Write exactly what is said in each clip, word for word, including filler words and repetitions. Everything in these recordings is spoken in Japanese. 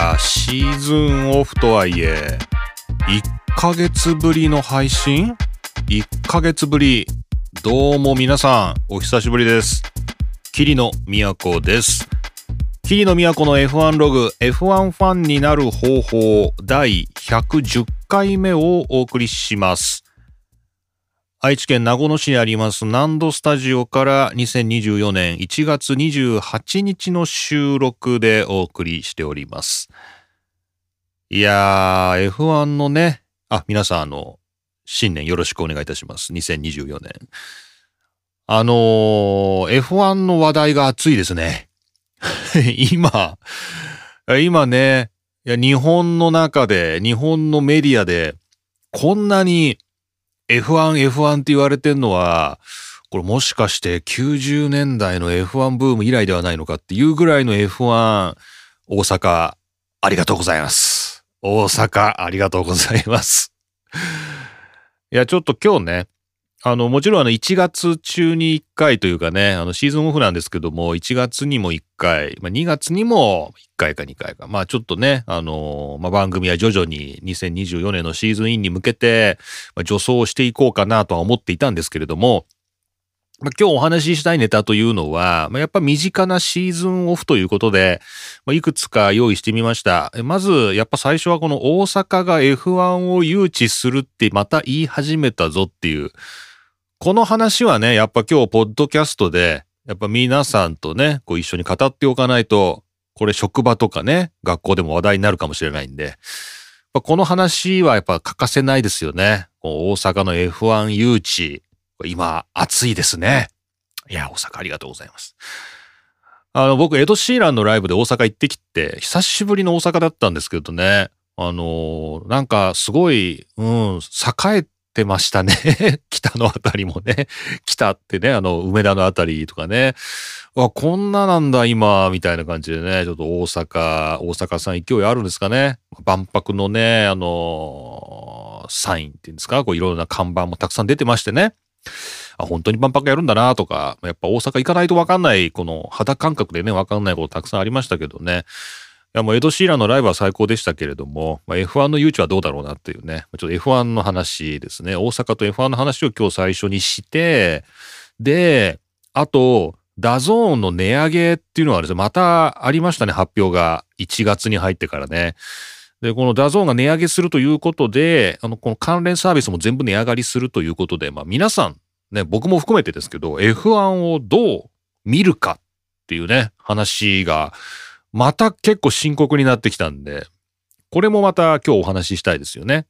やー、シーズンオフとはいえいっかげつぶりの配信いっかげつぶり。どうも皆さんお久しぶりです。桐野都です。桐野都の エフワン ログ エフワン ファンになる方法だいひゃくじゅっかいめをお送りします。愛知県名古屋市にあります南都スタジオからにせんにじゅうよねんいちがつにじゅうはちにちの収録でお送りしております。いやー、エフワン のね、あ、皆さん、あの、新年よろしくお願いいたします。にせんにじゅうよねん。あのー、エフワン の話題が熱いですね。今、今ね、いや、日本の中で、日本のメディアで、こんなに、エフワン、エフワン って言われてんのは、これもしかしてきゅうじゅうねんだいの エフワン ブーム以来ではないのかっていうぐらいの エフワン、大阪、ありがとうございます。大阪、ありがとうございます。いや、ちょっと今日ね、あの、もちろんあのいちがつ中にいっかいというかね、あのシーズンオフなんですけども、いちがつにもいっかい、まあ、にがつにもいっかいかにかいか、まあちょっとね、あのー、まあ、番組は徐々ににせんにじゅうよねんのシーズンインに向けて、まあ、助走していこうかなとは思っていたんですけれども、まあ、今日お話ししたいネタというのは、まあ、やっぱ身近なシーズンオフということで、まあ、いくつか用意してみました。まず、やっぱ最初はこの大阪が エフワン を誘致するってまた言い始めたぞっていう、この話はね、やっぱ今日ポッドキャストで、やっぱ皆さんとね、こう一緒に語っておかないと、これ職場とかね、学校でも話題になるかもしれないんで、この話はやっぱ欠かせないですよね。大阪の エフワン 誘致、今暑いですね。いや、大阪ありがとうございます。あの、僕、エド・シーランのライブで大阪行ってきて、久しぶりの大阪だったんですけどね、あのー、なんかすごい、うん、栄えて、出ましたね。北のあたりもね。北ってね、あの、梅田のあたりとかね。わ、こんななんだ、今、みたいな感じでね、ちょっと大阪、大阪さん勢いあるんですかね。万博のね、あのー、サインっていうんですか、こういろんな看板もたくさん出てましてね。あ、本当に万博やるんだなとか、やっぱ大阪行かないとわかんない、この肌感覚でね、わかんないことたくさんありましたけどね。いや、もうエド・シーランのライブは最高でしたけれども、まあ、エフワン の誘致はどうだろうなっていうね、ちょっと エフワン の話ですね。大阪と エフワン の話を今日最初にして、で、あと、ダゾーンの値上げっていうのはですね、またありましたね、発表が。いちがつに入ってからね。で、このダゾーンが値上げするということで、あの、この関連サービスも全部値上がりするということで、まあ皆さん、ね、僕も含めてですけど、エフワン をどう見るかっていうね、話が、また結構深刻になってきたんで、これもまた今日お話ししたいですよね。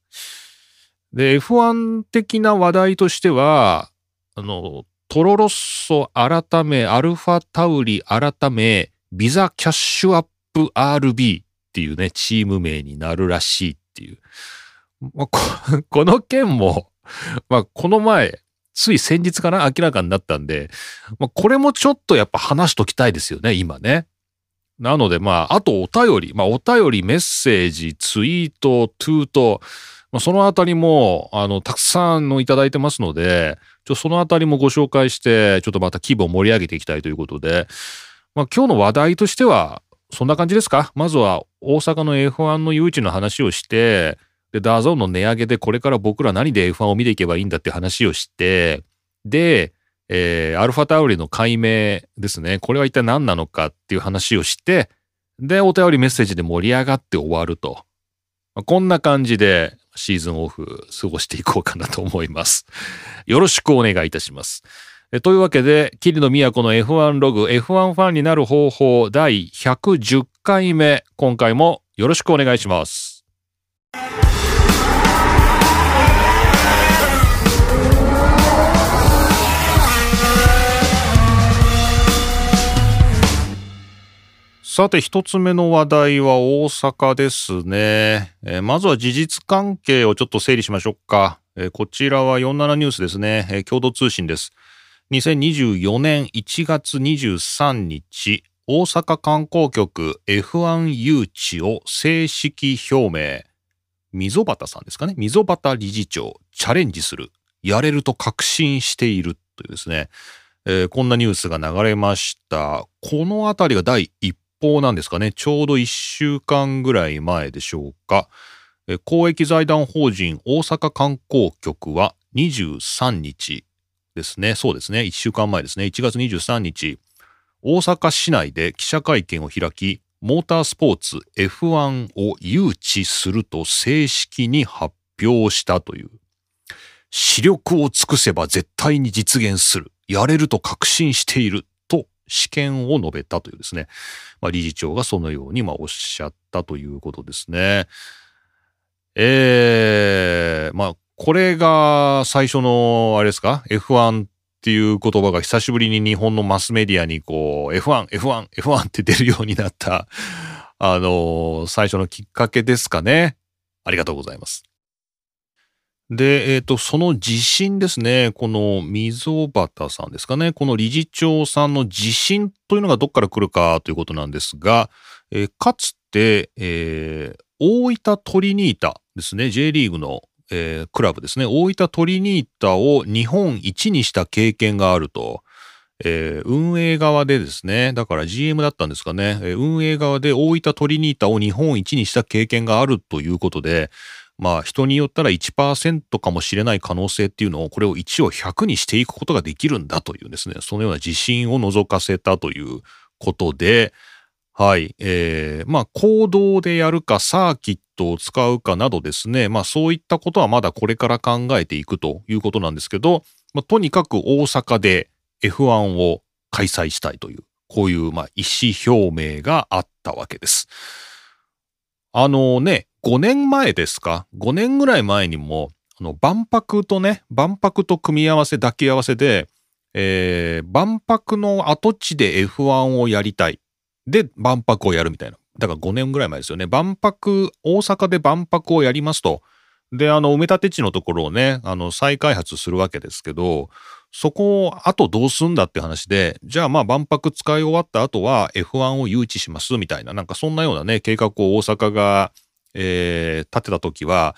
で、エフワン 的な話題としては、あの、トロロッソ改め、アルファタウリ改め、ビザキャッシュアップ アールビー っていうね、チーム名になるらしいっていう。まあ、こ, この件も、まあ、この前、つい先日かな、明らかになったんで、まあ、これもちょっとやっぱ話しときたいですよね、今ね。なので、まあ、あとお便り、まあ、お便り、メッセージ、ツイート、トゥート、まあ、そのあたりも、あの、たくさんのいただいてますので、ちょそのあたりもご紹介して、ちょっとまた気分を盛り上げていきたいということで、まあ、今日の話題としては、そんな感じですか？まずは、大阪の エフワン の誘致の話をして、で、ダゾーンの値上げで、これから僕ら何で エフワン を見ていけばいいんだって話をして、で、えー、アルファタウリの解明ですね。これは一体何なのかっていう話をして、で、お便りメッセージで盛り上がって終わると。まあ、こんな感じでシーズンオフ過ごしていこうかなと思います。よろしくお願いいたします。えというわけで、桐野都の エフワン ログ、エフワン ファンになる方法だいひゃくじゅっかいめ。今回もよろしくお願いします。さて、一つ目の話題は大阪ですね。えー、まずは事実関係をちょっと整理しましょうか。えー、こちらはよんじゅうななニュースですね。えー、共同通信です。にせんにじゅうよねんいちがつにじゅうさんにち、大阪観光局 エフワン 誘致を正式表明。溝端さんですかね。溝端理事長、チャレンジする。やれると確信しているというですね。えー、こんなニュースが流れました。このあたりが第一報なんですかね、ちょうどいっしゅうかんぐらい前でしょうか、公益財団法人大阪観光局はにじゅうさんにちですね、そうですね、いっしゅうかんまえですね、いちがつにじゅうさんにち、大阪市内で記者会見を開き、モータースポーツ エフワン を誘致すると正式に発表したという。視力を尽くせば絶対に実現する。やれると確信していると試験を述べたというですね。まあ、理事長がそのようにまあおっしゃったということですね。えー、まあこれが最初のあれですか エフワン っていう言葉が久しぶりに日本のマスメディアにこう エフワン、エフワン、エフワン って出るようになったあの最初のきっかけですかね。ありがとうございます。で、えっと、その地震ですね、この溝端さんですかね、この理事長さんの地震というのがどっから来るかということなんですが、えー、かつて、えー、大分トリニータですね、J リーグの、えー、クラブですね、大分トリニータを日本一にした経験があると、えー、運営側でですね、だから ジーエム だったんですかね、えー、運営側で大分トリニータを日本一にした経験があるということで、まあ人によったら いちパーセント かもしれない可能性っていうのをこれをいちをひゃくにしていくことができるんだというですね、そのような自信を覗かせたということで、はい、えー、まあ公道でやるかサーキットを使うかなどですね、まあそういったことはまだこれから考えていくということなんですけど、まあ、とにかく大阪で エフワン を開催したいという、こういうまあ意思表明があったわけです。あのね、ごねんまえですかごねんぐらい前にもあの万博とね万博と組み合わせ抱き合わせで、えー、万博の跡地で エフワン をやりたいで万博をやるみたいな、だからごねんぐらい前ですよね。万博大阪で万博をやりますと、であの埋め立て地のところをねあの再開発するわけですけど、そこをあとどうすんだって話で、じゃあまあ万博使い終わった後は エフワン を誘致しますみたいな、なんかそんなようなね計画を大阪がえー、立てた時は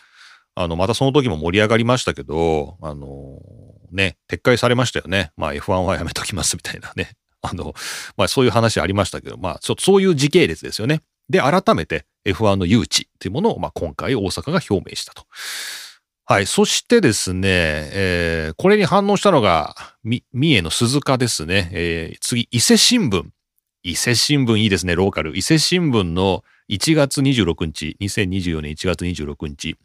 あのまたその時も盛り上がりましたけど、あのー、ね撤回されましたよね。まあ エフワン はやめときますみたいなね、あのまあそういう話ありましたけど、まあちょっとそういう時系列ですよね。で改めて エフワン の誘致っていうものを、まあ、今回大阪が表明したと。はい、そしてですね、えー、これに反応したのが三重の鈴鹿ですね、えー、次伊勢新聞伊勢新聞いいですね、ローカル伊勢新聞のいちがつにじゅうろくにち、にせんにじゅうよねんいちがつにじゅうろくにち、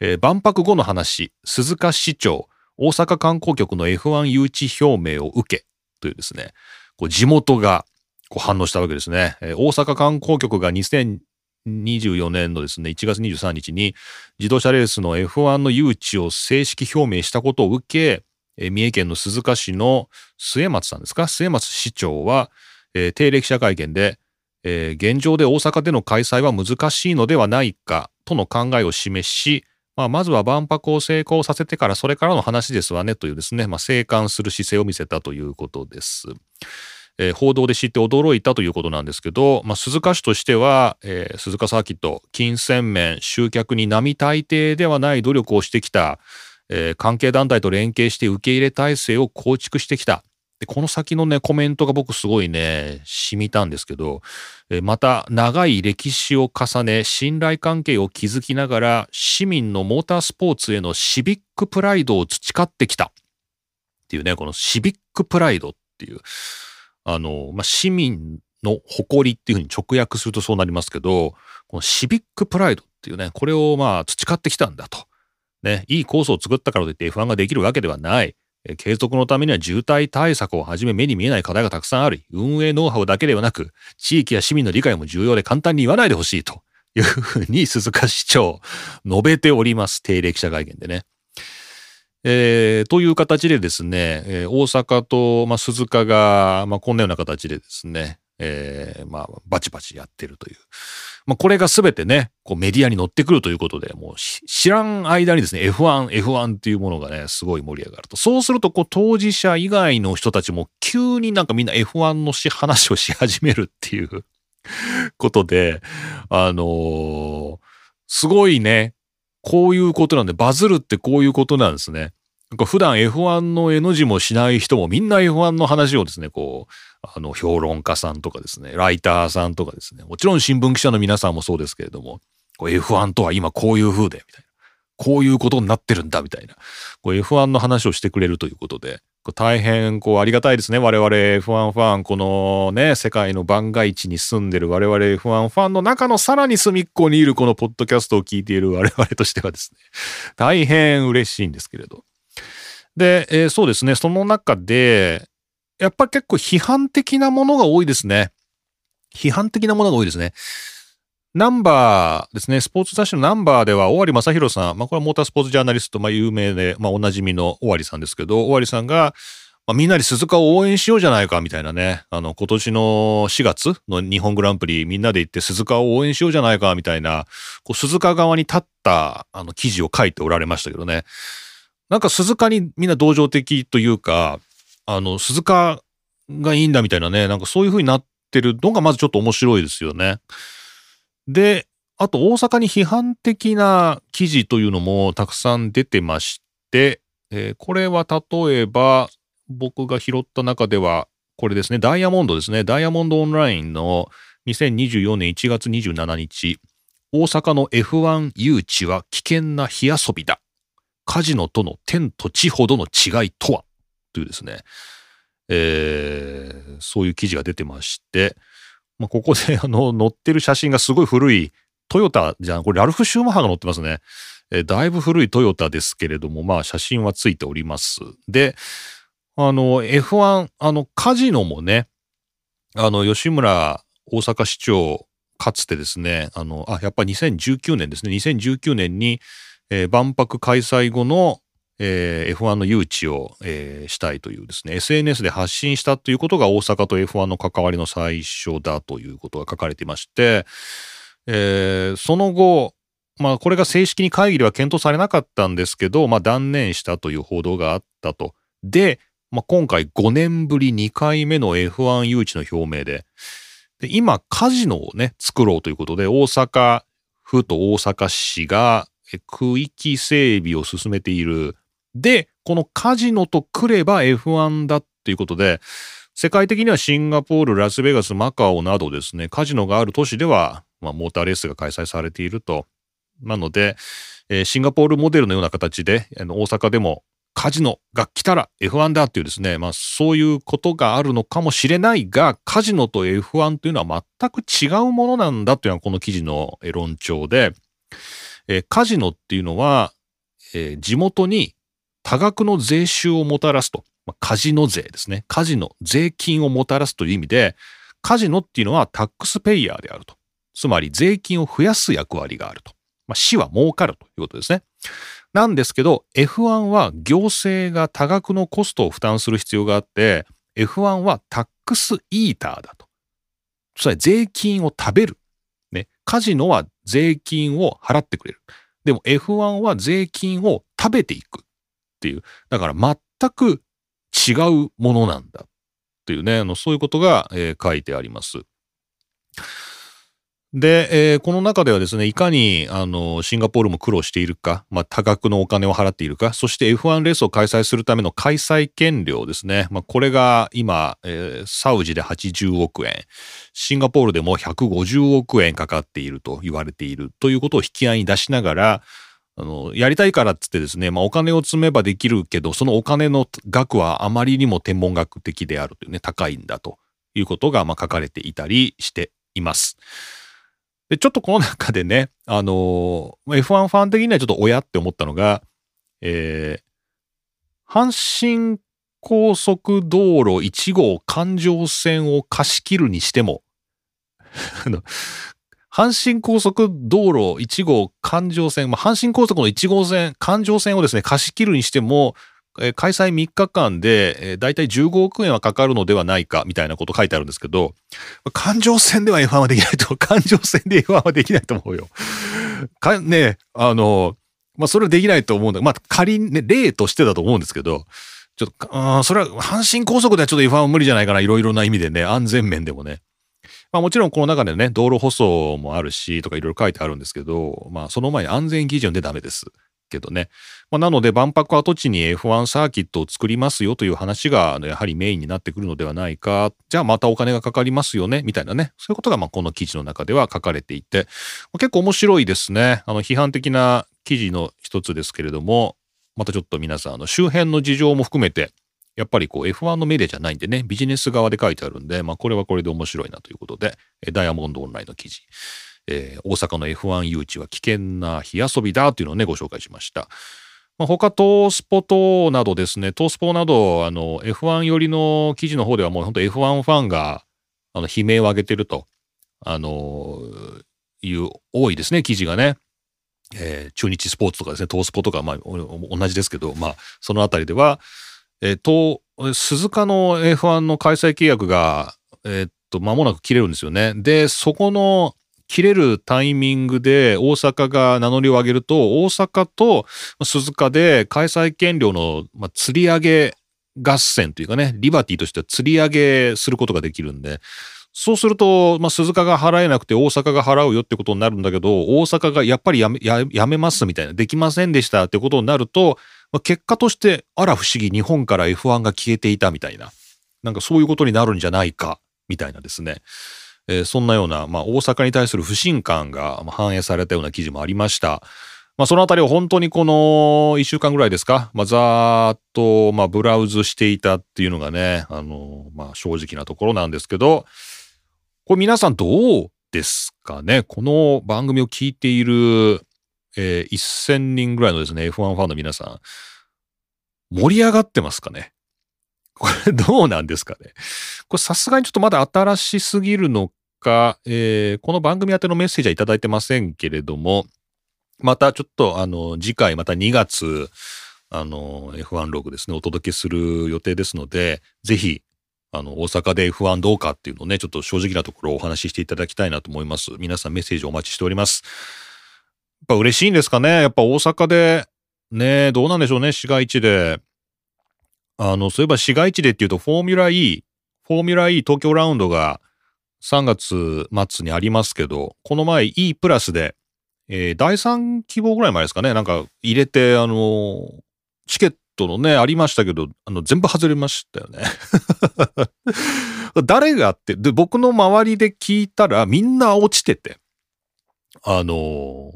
えー、万博後の話、鈴鹿市長大阪観光局の エフワン 誘致表明を受けというですね、こう地元がこう反応したわけですね、えー、大阪観光局がにせんにじゅうよねんのですねいちがつにじゅうさんにちに自動車レースの エフワン の誘致を正式表明したことを受け、えー、三重県の鈴鹿市の末松さんですか末松市長は、えー、定例記者会見でえー、現状で大阪での開催は難しいのではないかとの考えを示し、まあ、まずは万博を成功させてからそれからの話ですわねというですね、まあ、静観する姿勢を見せたということです、えー、報道で知って驚いたということなんですけど、まあ、鈴鹿市としては、えー、鈴鹿サーキット金銭面集客に並大抵ではない努力をしてきた、えー、関係団体と連携して受け入れ体制を構築してきた。でこの先のねコメントが僕すごいね染みたんですけど、えまた長い歴史を重ね信頼関係を築きながら市民のモータースポーツへのシビックプライドを培ってきたっていうね、このシビックプライドっていうあの、まあ、市民の誇りっていうふうに直訳するとそうなりますけど、このシビックプライドっていうね、これをまあ培ってきたんだと、ね、いいコースを作ったからといって エフワン ができるわけではない、継続のためには渋滞対策をはじめ目に見えない課題がたくさんある。運営ノウハウだけではなく、地域や市民の理解も重要で簡単に言わないでほしいというふうに鈴鹿市長述べております。定例記者会見でね。えー、という形でですね、えー、大阪と、まあ、鈴鹿が、まあ、こんなような形でですね、えー、まあ、バチバチやってるという。まあ、これがすべてね、こうメディアに乗ってくるということで、もう知らん間にですね、エフワン、エフワン っていうものがね、すごい盛り上がると。そうすると、こう、当事者以外の人たちも急になんかみんな エフワン のし話をし始めるっていうことで、あのー、すごいね、こういうことなんで、バズるってこういうことなんですね。なんか普段 エフワン の絵の字もしない人もみんな エフワン の話をですね、こう、あの、評論家さんとかですね、ライターさんとかですね、もちろん新聞記者の皆さんもそうですけれども、エフワン とは今こういう風で、みたいな。こういうことになってるんだ、みたいな。エフワン の話をしてくれるということで、大変こうありがたいですね。我々 エフワン ファン、このね、世界の番外地に住んでる我々 エフワン ファンの中のさらに隅っこにいるこのポッドキャストを聞いている我々としてはですね、大変嬉しいんですけれど。で、えー、そうですね、その中で、やっぱ結構批判的なものが多いですね。批判的なものが多いですね。ナンバーですね、スポーツ雑誌のナンバーでは尾張正弘さん、まあ、これはモータースポーツジャーナリスト、まあ、有名で、まあ、おなじみの尾張さんですけど、尾張さんが、まあ、みんなで鈴鹿を応援しようじゃないかみたいなね、あの今年のしがつの日本グランプリみんなで行って鈴鹿を応援しようじゃないかみたいな、こう鈴鹿側に立ったあの記事を書いておられましたけどね、なんか鈴鹿にみんな同情的というか、あの鈴鹿がいいんだみたいなね、なんかそういう風になってるのがまずちょっと面白いですよね。で、あと大阪に批判的な記事というのもたくさん出てまして、えー、これは例えば僕が拾った中ではこれですね、ダイヤモンドですね、ダイヤモンドオンラインのにせんにじゅうよねんいちがつにじゅうしちにち、大阪の エフワン 誘致は危険な火遊びだ、カジノとの天と地ほどの違いとは、というですね、えー、そういう記事が出てまして、まあ、ここであの載ってる写真がすごい古いトヨタじゃん、これラルフ・シューマッハが載ってますね、えー、だいぶ古いトヨタですけれども、まあ写真はついております。で、あの エフワン、 あのカジノもね、あの吉村大阪市長かつてですね、あのあやっぱりにせんじゅうきゅうねんですね、にせんじゅうきゅうねんに、えー、万博開催後のえー、エフワン の誘致を、えー、したいというですね エスエヌエス で発信したということが大阪と エフワン の関わりの最初だということが書かれていまして、えー、その後、まあ、これが正式に会議では検討されなかったんですけど、まあ、断念したという報道があったと。で、まあ、今回ごねんぶりにかいめの エフワン 誘致の表明 で, で今カジノをね作ろうということで大阪府と大阪市が区域整備を進めている。で、このカジノと来れば エフワン だっていうことで、世界的にはシンガポール、ラスベガス、マカオなどですね、カジノがある都市では、まあ、モーターレースが開催されていると。なので、えー、シンガポールモデルのような形で、あの大阪でもカジノが来たら エフワン だっていうですね、まあ、そういうことがあるのかもしれないが、カジノと エフワン というのは全く違うものなんだというのはこの記事の論調で、えー、カジノっていうのは、えー、地元に多額の税収をもたらすと、まあ、カジノ税ですね、カジノ税金をもたらすという意味で、カジノっていうのはタックスペイヤーであると、つまり税金を増やす役割があると、まあ、市は儲かるということですね。なんですけど エフワン は行政が多額のコストを負担する必要があって、 エフワン はタックスイーターだと、つまり税金を食べる、ね、カジノは税金を払ってくれる、でも エフワン は税金を食べていくっていう、だから全く違うものなんだっていうね、あのそういうことが、えー、書いてあります。で、えー、この中ではですね、いかにあのシンガポールも苦労しているか、まあ、多額のお金を払っているか、そして エフワン レースを開催するための開催権料ですね、まあ、これが今、えー、サウジではちじゅうおくえん、シンガポールでもひゃくごじゅうおくえんかかっていると言われているということを引き合いに出しながら、あのやりたいからっつってですね、まあ、お金を積めばできるけど、そのお金の額はあまりにも天文学的であるというね、高いんだということがまあ書かれていたりしています。で、ちょっとこの中でね、あのー、エフワン ファン的にはちょっとおやって思ったのが、えー、阪神高速道路いちごう環状線を貸し切るにしても、あの、阪神高速道路いち号環状線、まあ、阪神高速のいち号線、環状線をですね、貸し切るにしても、えー、開催みっかかんで、えー、だいたいじゅうごおくえんはかかるのではないか、みたいなこと書いてあるんですけど、環状線では エフワン はできないと、環状線で エフワン はできないと思うよ。かね、あの、まあ、それはできないと思うんだ。まあ、仮に、ね、例としてだと思うんですけど、ちょっと、あ、それは阪神高速ではちょっと エフワン は無理じゃないかな、いろいろな意味でね、安全面でもね。まあ、もちろんこの中でね、道路舗装もあるしとかいろいろ書いてあるんですけど、まあ、その前に安全基準でダメです。けどね、まあ、なので万博跡地に エフワン サーキットを作りますよという話がやはりメインになってくるのではないか、じゃあまたお金がかかりますよねみたいなね、そういうことがまあこの記事の中では書かれていて、結構面白いですね。あの批判的な記事の一つですけれども、またちょっと皆さんあの周辺の事情も含めてやっぱりこう エフワン のメディアじゃないんでね、ビジネス側で書いてあるんで、まあ、これはこれで面白いなということで、ダイヤモンドオンラインの記事、えー、大阪の エフワン 誘致は危険な火遊びだというのをねご紹介しました。まあ、他トースポ等などですね、トースポなどあの エフワン 寄りの記事の方ではもう本当 エフワン ファンがあの悲鳴を上げてると、あのいう多いですね記事がね。えー、中日スポーツとかですね、トースポとかまあ同じですけど、まあそのあたりでは。えっと、鈴鹿の エフワン の開催契約が、えっと、間もなく切れるんですよね。で、そこの切れるタイミングで大阪が名乗りを上げると、大阪と鈴鹿で開催権料の、まあ、釣り上げ合戦というかね、リバティとしては釣り上げすることができるんで、そうすると、まあ、鈴鹿が払えなくて大阪が払うよってことになるんだけど、大阪がやっぱりやめ、や、やめますみたいな、できませんでしたってことになると、結果としてあら不思議日本から エフワン が消えていたみたいな、なんかそういうことになるんじゃないかみたいなですね、えー、そんなような、まあ、大阪に対する不信感が反映されたような記事もありました。まあ、そのあたりを本当にこのいっしゅうかんぐらいですか、まあ、ざーっとまあブラウズしていたっていうのがね、あのー、まあ正直なところなんですけど、これ皆さんどうですかね。この番組を聞いているえー、せんにんぐらいのですね エフワン ファンの皆さん盛り上がってますかね。これどうなんですかね。これさすがにちょっとまだ新しすぎるのか、えー、この番組宛てのメッセージはいただいてませんけれども、またちょっとあの次回またにがつあの エフワン ログですねお届けする予定ですので、ぜひあの大阪で エフワン どうかっていうのをねちょっと正直なところをお話ししていただきたいなと思います。皆さんメッセージお待ちしております。やっぱ嬉しいんですかね。やっぱ大阪でね、どうなんでしょうね、市街地で。あのそういえば市街地でっていうとフォーミュラ E フォーミュラ E 東京ラウンドがさんがつまつにありますけど、この前 E プラスで、えー、だいさん希望ぐらい前ですかね、なんか入れてあのー、チケットのねありましたけど、あの全部外れましたよね誰がってで僕の周りで聞いたらみんな落ちてて、あのー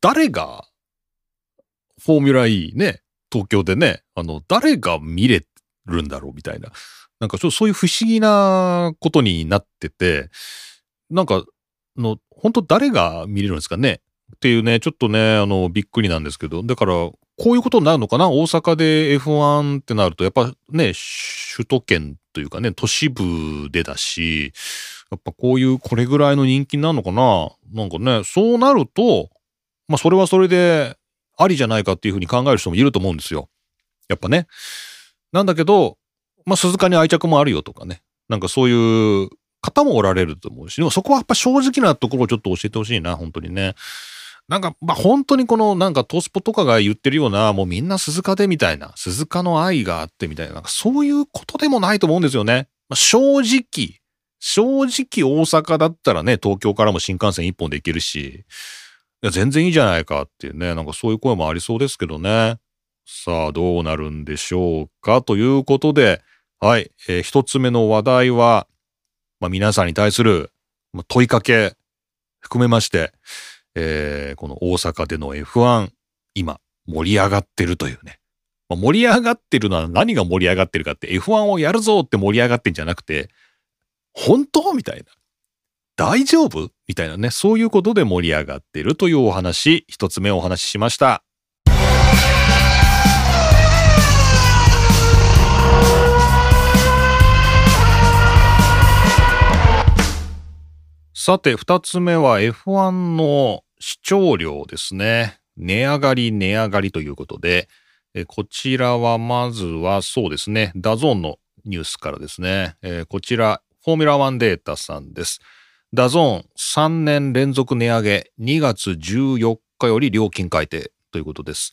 誰がフォーミュラ E ね東京でねあの誰が見れるんだろうみたいな、なんかちょっとそういう不思議なことになってて、なんかの本当誰が見れるんですかねっていうね、ちょっとねあのびっくりなんですけど、だからこういうことになるのかな。大阪で エフワン ってなるとやっぱね首都圏というかね都市部でだし、やっぱこういうこれぐらいの人気になるのかな。なんかねそうなるとまあそれはそれでありじゃないかっていうふうに考える人もいると思うんですよ。やっぱね。なんだけど、まあ鈴鹿に愛着もあるよとかね。なんかそういう方もおられると思うし、でもそこはやっぱ正直なところをちょっと教えてほしいな、本当にね。なんか、まあ本当にこのなんかトースポとかが言ってるような、もうみんな鈴鹿でみたいな、鈴鹿の愛があってみたいな、なんかそういうことでもないと思うんですよね。まあ、正直、正直大阪だったらね、東京からも新幹線一本で行けるし、いや全然いいじゃないかっていうね、なんかそういう声もありそうですけどね。さあどうなるんでしょうかということで、はい、えー、一つ目の話題は、まあ、皆さんに対する問いかけ含めまして、えー、この大阪での エフワン 今盛り上がってるというね、まあ、盛り上がってるのは何が盛り上がってるかって エフワン をやるぞって盛り上がってんじゃなくて、本当みたいな、大丈夫みたいなね、そういうことで盛り上がってるというお話、一つ目お話ししました。さて二つ目は エフワン の視聴量ですね。値上がり値上がりということで、えこちらはまずはそうですね、ダゾーンのニュースからですね、えこちらフォーミュラワンデータさんです。ダゾーンさんねん連続値上げ、にがつじゅうよっかより料金改定ということです。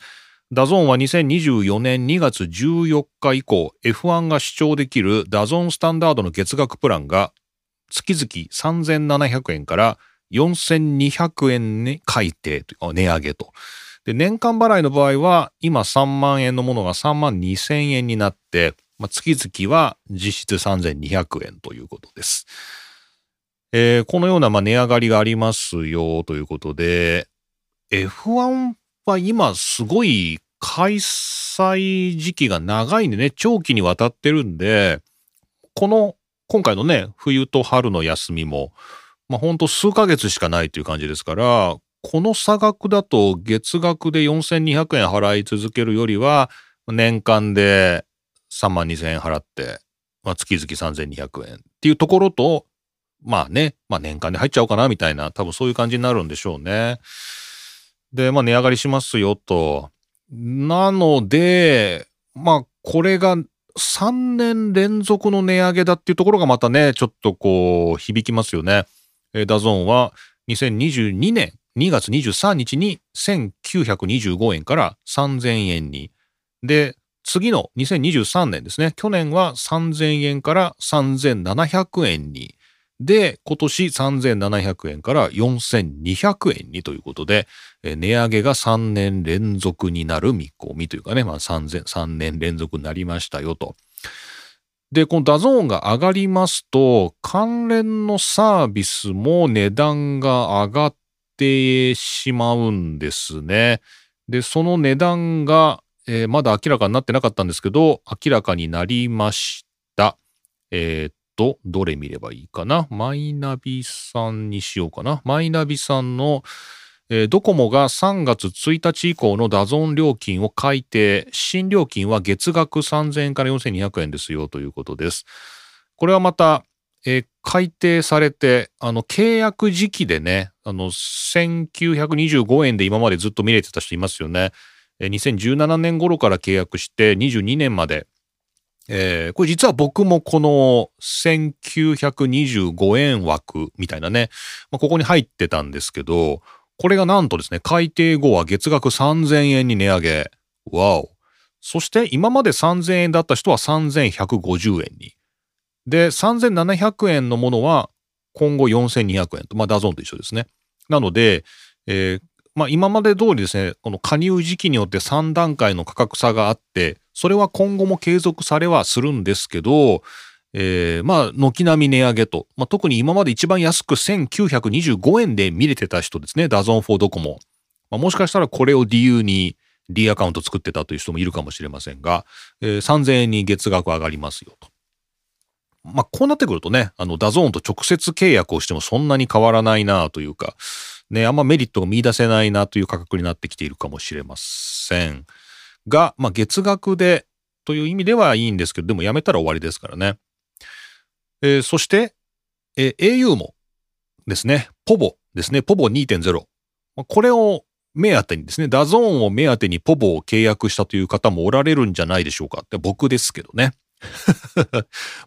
ダゾーンはにせんにじゅうよねんにがつじゅうよっか以降、エフワン が視聴できるダゾーンスタンダードの月額プランが月々さんぜんななひゃくえんからよんせんにひゃくえんに改定という、値上げと。で、年間払いの場合は、今さんまんえんのものがさんまんにせんえんになって、まあ、月々は実質さんぜんにひゃくえんということです。えー、このようなまあ値上がりがありますよということで、エフワン は今すごい開催時期が長いんでね、長期にわたってるんで、この今回のね、冬と春の休みも、まあ、ほんと数ヶ月しかないという感じですから、この差額だと月額でよんせんにひゃくえん払い続けるよりは、年間でさんまんにせんえん払って、まあ、月々さんぜんにひゃくえんっていうところと、まあね、まあ年間で入っちゃおうかなみたいな、多分そういう感じになるんでしょうね。で、まあ値上がりしますよと。なので、まあこれがさんねんれんぞくの値上げだっていうところがまたね、ちょっとこう響きますよね。ダゾーンはにせんにじゅうにねんにがつにじゅうさんにちにせんきゅうひゃくにじゅうごえんからさんぜんえんに。で、次のにせんにじゅうさんねんですね。去年はさんぜんえんからさんぜんななひゃくえんに。で、今年さんぜんななひゃくえんからよんせんにひゃくえんにということで、え値上げがさんねんれんぞくになる見込みというかね、まあさんぜん、さんねんれんぞくになりましたよと。で、このダゾーンが上がりますと、関連のサービスも値段が上がってしまうんですね。で、その値段が、えー、まだ明らかになってなかったんですけど、明らかになりました。えーどれ見ればいいかな。マイナビさんにしようかな。マイナビさんの、えー、ドコモがさんがつついたち以降のダゾーン料金を改定。新料金は月額さんぜんえんからよんせんにひゃくえんですよということです。これはまた、えー、改定されて、あの契約時期でね、あのせんきゅうひゃくにじゅうごえんで今までずっと見れてた人いますよね。えー、にせんじゅうななねん頃から契約してにじゅうにねんまで。えー、これ実は僕もこのせんきゅうひゃくにじゅうごえん枠みたいなね、まあ、ここに入ってたんですけど、これがなんとですね、改定後は月額さんぜんえんに値上げ。わお。そして今までさんぜんえんだった人はさんぜんひゃくごじゅうえんに。で、さんぜんななひゃくえんのものは今後よんせんにひゃくえんと、まあダゾーンと一緒ですね。なので、えー、まあ今まで通りですね、この加入時期によってさんだんかいの価格差があって、それは今後も継続されはするんですけど、えー、まあ、軒並み値上げと。まあ、特に今まで一番安くせんきゅうひゃくにじゅうごえんで見れてた人ですね。ダゾーンフォードコモ。まあ、もしかしたらこれを理由に D アカウント作ってたという人もいるかもしれませんが、えー、さんぜんえんに月額上がりますよと。まあ、こうなってくるとね、あの、ダゾーンと直接契約をしてもそんなに変わらないなというか、ね、あんまメリットが見出せないなという価格になってきているかもしれません。が、まあ、月額でという意味ではいいんですけど、でもやめたら終わりですからね。えー、そして、えー、au もですね、ポボですね、ポボ にてんゼロ。これを目当てにですね、ダゾーンを目当てにポボを契約したという方もおられるんじゃないでしょうかって、僕ですけどね。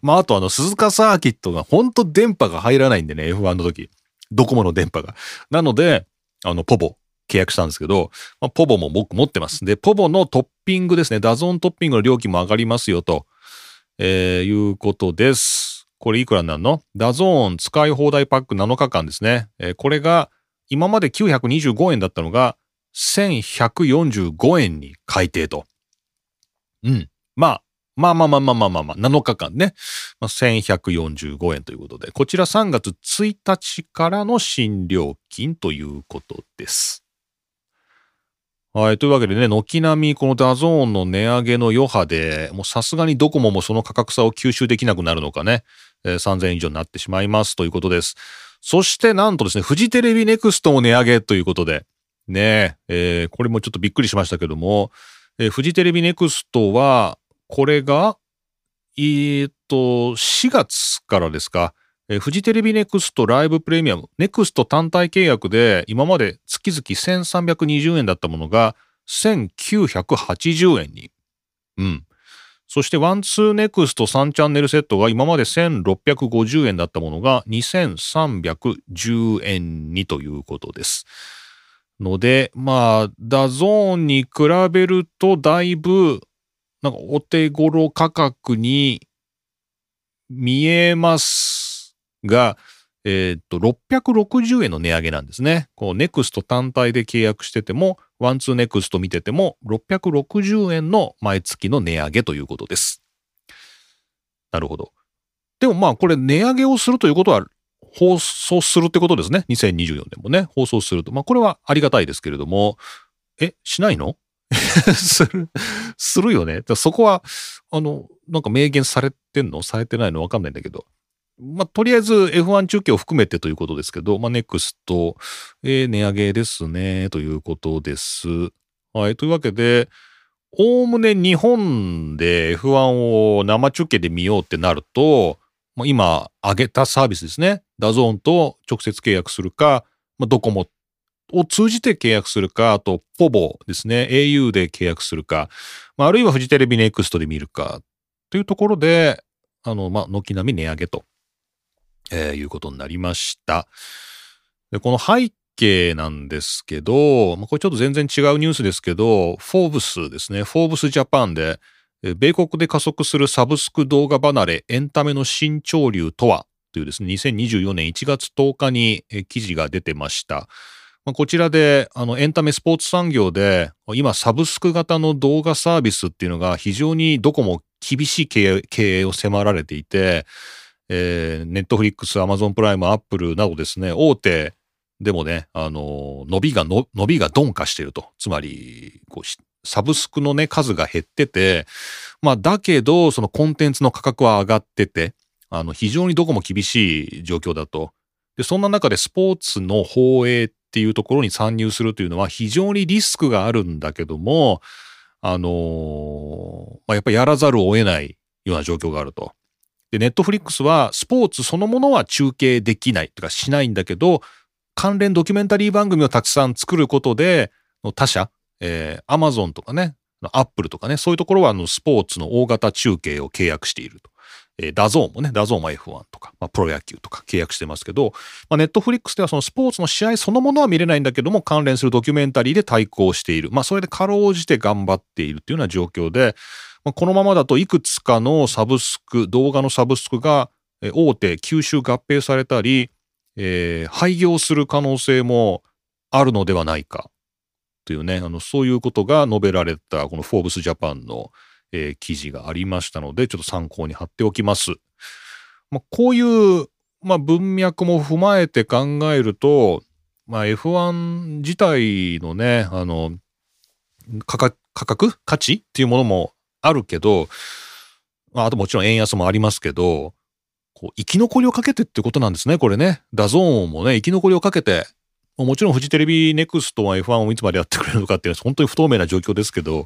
まあ、あとあの、鈴鹿サーキットが本当電波が入らないんでね、エフワン の時。ドコモの電波が。なので、あの、ポボ。契約したんですけど、まあ、ポボも僕持ってます。で、ポボのトッピングですね。ダゾーントッピングの料金も上がりますよと、えー、いうことです。これいくらになるの？ダゾーン使い放題パックなのかかんですね。えー、これが今まできゅうひゃくにじゅうごえんだったのがせんひゃくよんじゅうごえんに改定と。うん。まあ、まあまあまあまあまあまあまあ、なのかかんね。まあ、せんひゃくよんじゅうごえんということで、こちらさんがつついたちからの新料金ということです。はい。というわけでね、軒並みこのダゾーンの値上げの余波で、もうさすがにドコモもその価格差を吸収できなくなるのかね、えー、さんぜんえん以上になってしまいますということです。そしてなんとですね、フジテレビネクストも値上げということで、ねえ、えー、これもちょっとびっくりしましたけども、えー、フジテレビネクストは、これが、えーっと、しがつからですか、えー、フジテレビネクストライブプレミアム、ネクスト単体契約で今まで月々せんさんびゃくにじゅうえんだったものがせんきゅうひゃくはちじゅうえんに。うん。そしてワンツーネクストさんチャンネルセットが今までせんろっぴゃくごじゅうえんだったものがにせんさんびゃくじゅうえんにということです。ので、まあ、ダゾーンに比べるとだいぶ、なんかお手頃価格に見えますが、えー、っとろっぴゃくろくじゅうえんの値上げなんですね。こうネクスト単体で契約しててもワンツーネクスト見ててもろっぴゃくろくじゅうえんの毎月の値上げということです。なるほど。でもまあこれ値上げをするということは放送するってことですね。にせんにじゅうよねんもね、放送すると。まあこれはありがたいですけれども、え、しないのする、するよね。だそこは、あの、なんか明言されてんのされてないのわかんないんだけど。まあとりあえず エフワン 中継を含めてということですけど、まあ ネクスト、えー、値上げですね、ということです。はい。というわけで、おおむね日本で エフワン を生中継で見ようってなると、まあ、今上げたサービスですね。ダゾーンと直接契約するか、まあ、ドコモを通じて契約するか、あとポボですね。au で契約するか、まあ、あるいはフジテレビネクストで見るかというところで、あの、まあ、軒並み値上げと、えー、いうことになりました。で、この背景なんですけど、まあ、これちょっと全然違うニュースですけど、フォーブスですね。フォーブスジャパンで、米国で加速するサブスク動画離れ、エンタメの新潮流とはというですね、にせんにじゅうよねんいちがつとおかに記事が出てました。まあ、こちらであのエンタメスポーツ産業で今サブスク型の動画サービスっていうのが非常にどこも厳しい経営、経営を迫られていて、えー、ネットフリックス、アマゾンプライム、アップルなどですね、大手でもね、あの伸びがの伸びが鈍化していると。つまりこうしサブスクのね、数が減ってて、まあ、だけど、そのコンテンツの価格は上がってて、あの、非常にどこも厳しい状況だと。で、そんな中でスポーツの放映っていうところに参入するというのは非常にリスクがあるんだけども、あのー、まあ、やっぱりやらざるを得ないような状況があると。で、ネットフリックスはスポーツそのものは中継できないとかしないんだけど、関連ドキュメンタリー番組をたくさん作ることで、他社、えー、Amazon とかね、Apple とかね、そういうところはあのスポーツの大型中継を契約していると。えー、ダゾーンもね、ダゾーンは エフワン とか、まあ、プロ野球とか契約してますけど、まあ、Netflix ではそのスポーツの試合そのものは見れないんだけども、関連するドキュメンタリーで対抗している。まあ、それでかろうじて頑張っているというような状況で、まあ、このままだといくつかのサブスク、動画のサブスクが大手、吸収合併されたり、えー、廃業する可能性もあるのではないか。というね、あのそういうことが述べられたこのフォーブスジャパンの、えー、記事がありましたので、ちょっと参考に貼っておきます。まあ、こういう、まあ、文脈も踏まえて考えると、まあ、エフワン 自体のね、あの価格、価格価値っていうものもあるけど、まあ、あともちろん円安もありますけど、こう生き残りをかけてってことなんですね、これね。ダゾーンもね、生き残りをかけて、もちろんフジテレビネクストは エフワン をいつまでやってくれるのかっていうのは本当に不透明な状況ですけど、まあ、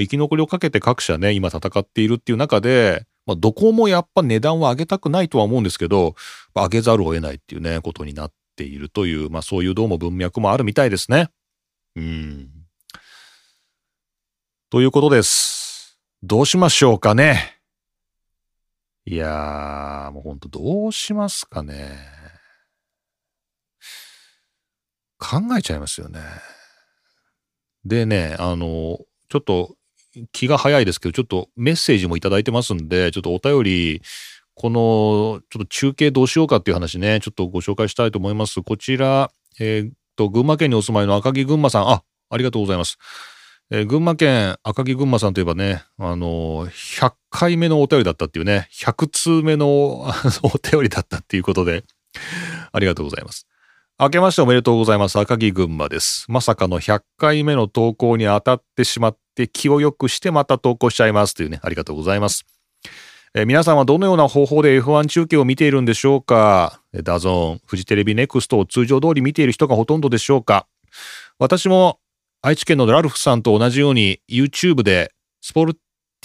生き残りをかけて各社ね、今戦っているっていう中で、まあ、どこもやっぱ値段は上げたくないとは思うんですけど、まあ、上げざるを得ないっていうね、ことになっているという、まあそういうどうも文脈もあるみたいですね。うん。ということです。どうしましょうかね。いやー、もう本当どうしますかね。考えちゃいますよね。でね、あの、ちょっと気が早いですけど、ちょっとメッセージもいただいてますんで、ちょっとお便り、この、ちょっと中継どうしようかっていう話ね、ちょっとご紹介したいと思います。こちら、えー、っと、群馬県にお住まいの赤木群馬さん、あ、ありがとうございます。えー、群馬県赤木群馬さんといえばね、あの、ひゃっかいめのお便りだったっていうね、ひゃくつうめのお便りだったっていうことで、ありがとうございます。明けましておめでとうございます。赤木群馬です。まさかのひゃっかいめの投稿に当たってしまって気を良くしてまた投稿しちゃいますというね、ありがとうございます。えー、皆さんはどのような方法で エフワン 中継を見ているんでしょうか。ダゾーン、フジテレビネクストを通常通り見ている人がほとんどでしょうか。私も愛知県のラルフさんと同じように YouTube でスポルテ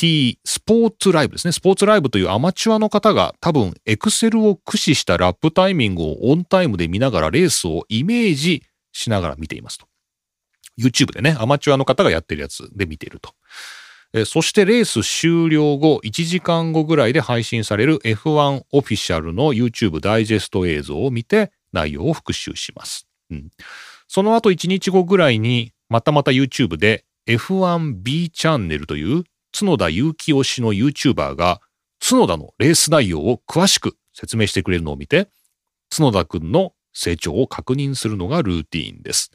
ィ、スポーツライブですね。スポーツライブというアマチュアの方が多分 Excel を駆使したラップタイミングをオンタイムで見ながらレースをイメージしながら見ていますと。YouTube でね、アマチュアの方がやってるやつで見ていると。え、そしてレース終了後いちじかんごぐらいで配信される エフワン オフィシャルの YouTube ダイジェスト映像を見て内容を復習します。うん、その後いちにちごぐらいにまたまた YouTube で エフワンビー チャンネルという角田祐希推しの YouTuber が角田のレース内容を詳しく説明してくれるのを見て、角田くんの成長を確認するのがルーティーンです。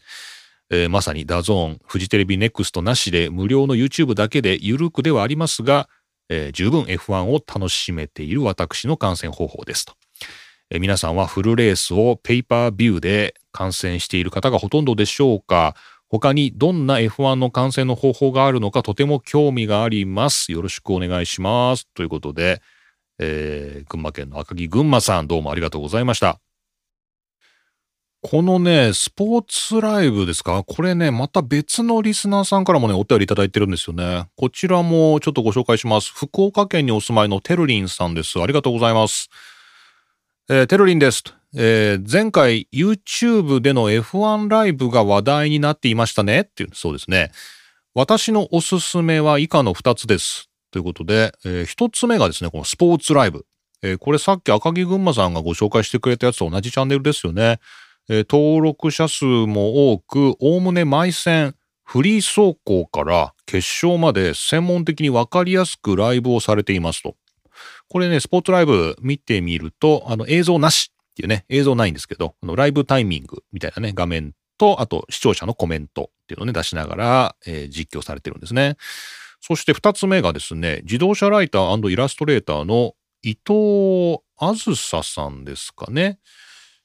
えー、まさにダゾーン、フジテレビネクストなしで無料の YouTube だけで緩くではありますが、えー、十分 エフワン を楽しめている私の観戦方法ですと。えー、皆さんはフルレースをペーパービューで観戦している方がほとんどでしょうか。他にどんな エフワン の観戦の方法があるのかとても興味があります。よろしくお願いします。ということで、えー、群馬県の赤木群馬さん、どうもありがとうございました。このね、スポーツライブですか？これね、また別のリスナーさんからもね、お便りいただいてるんですよね。こちらもちょっとご紹介します。福岡県にお住まいのテルリンさんです。ありがとうございます。えー、テルリンです。えー、前回 YouTube での エフワン ライブが話題になっていましたねっていう、そうですね。私のおすすめは以下のふたつです。ということで、えー、ひとつめがですね、このスポーツライブ。えー、これさっき赤木群馬さんがご紹介してくれたやつと同じチャンネルですよね。えー、登録者数も多く、おおむね毎戦、フリー走行から決勝まで専門的にわかりやすくライブをされていますと。これね、スポーツライブ見てみると、あの映像なし。っていうね、映像ないんですけど、ライブタイミングみたいなね、画面と、あと視聴者のコメントっていうのをね、出しながら、えー、実況されてるんですね。そしてふたつめがですね、自動車ライター&イラストレーターの伊藤あずささんですかね。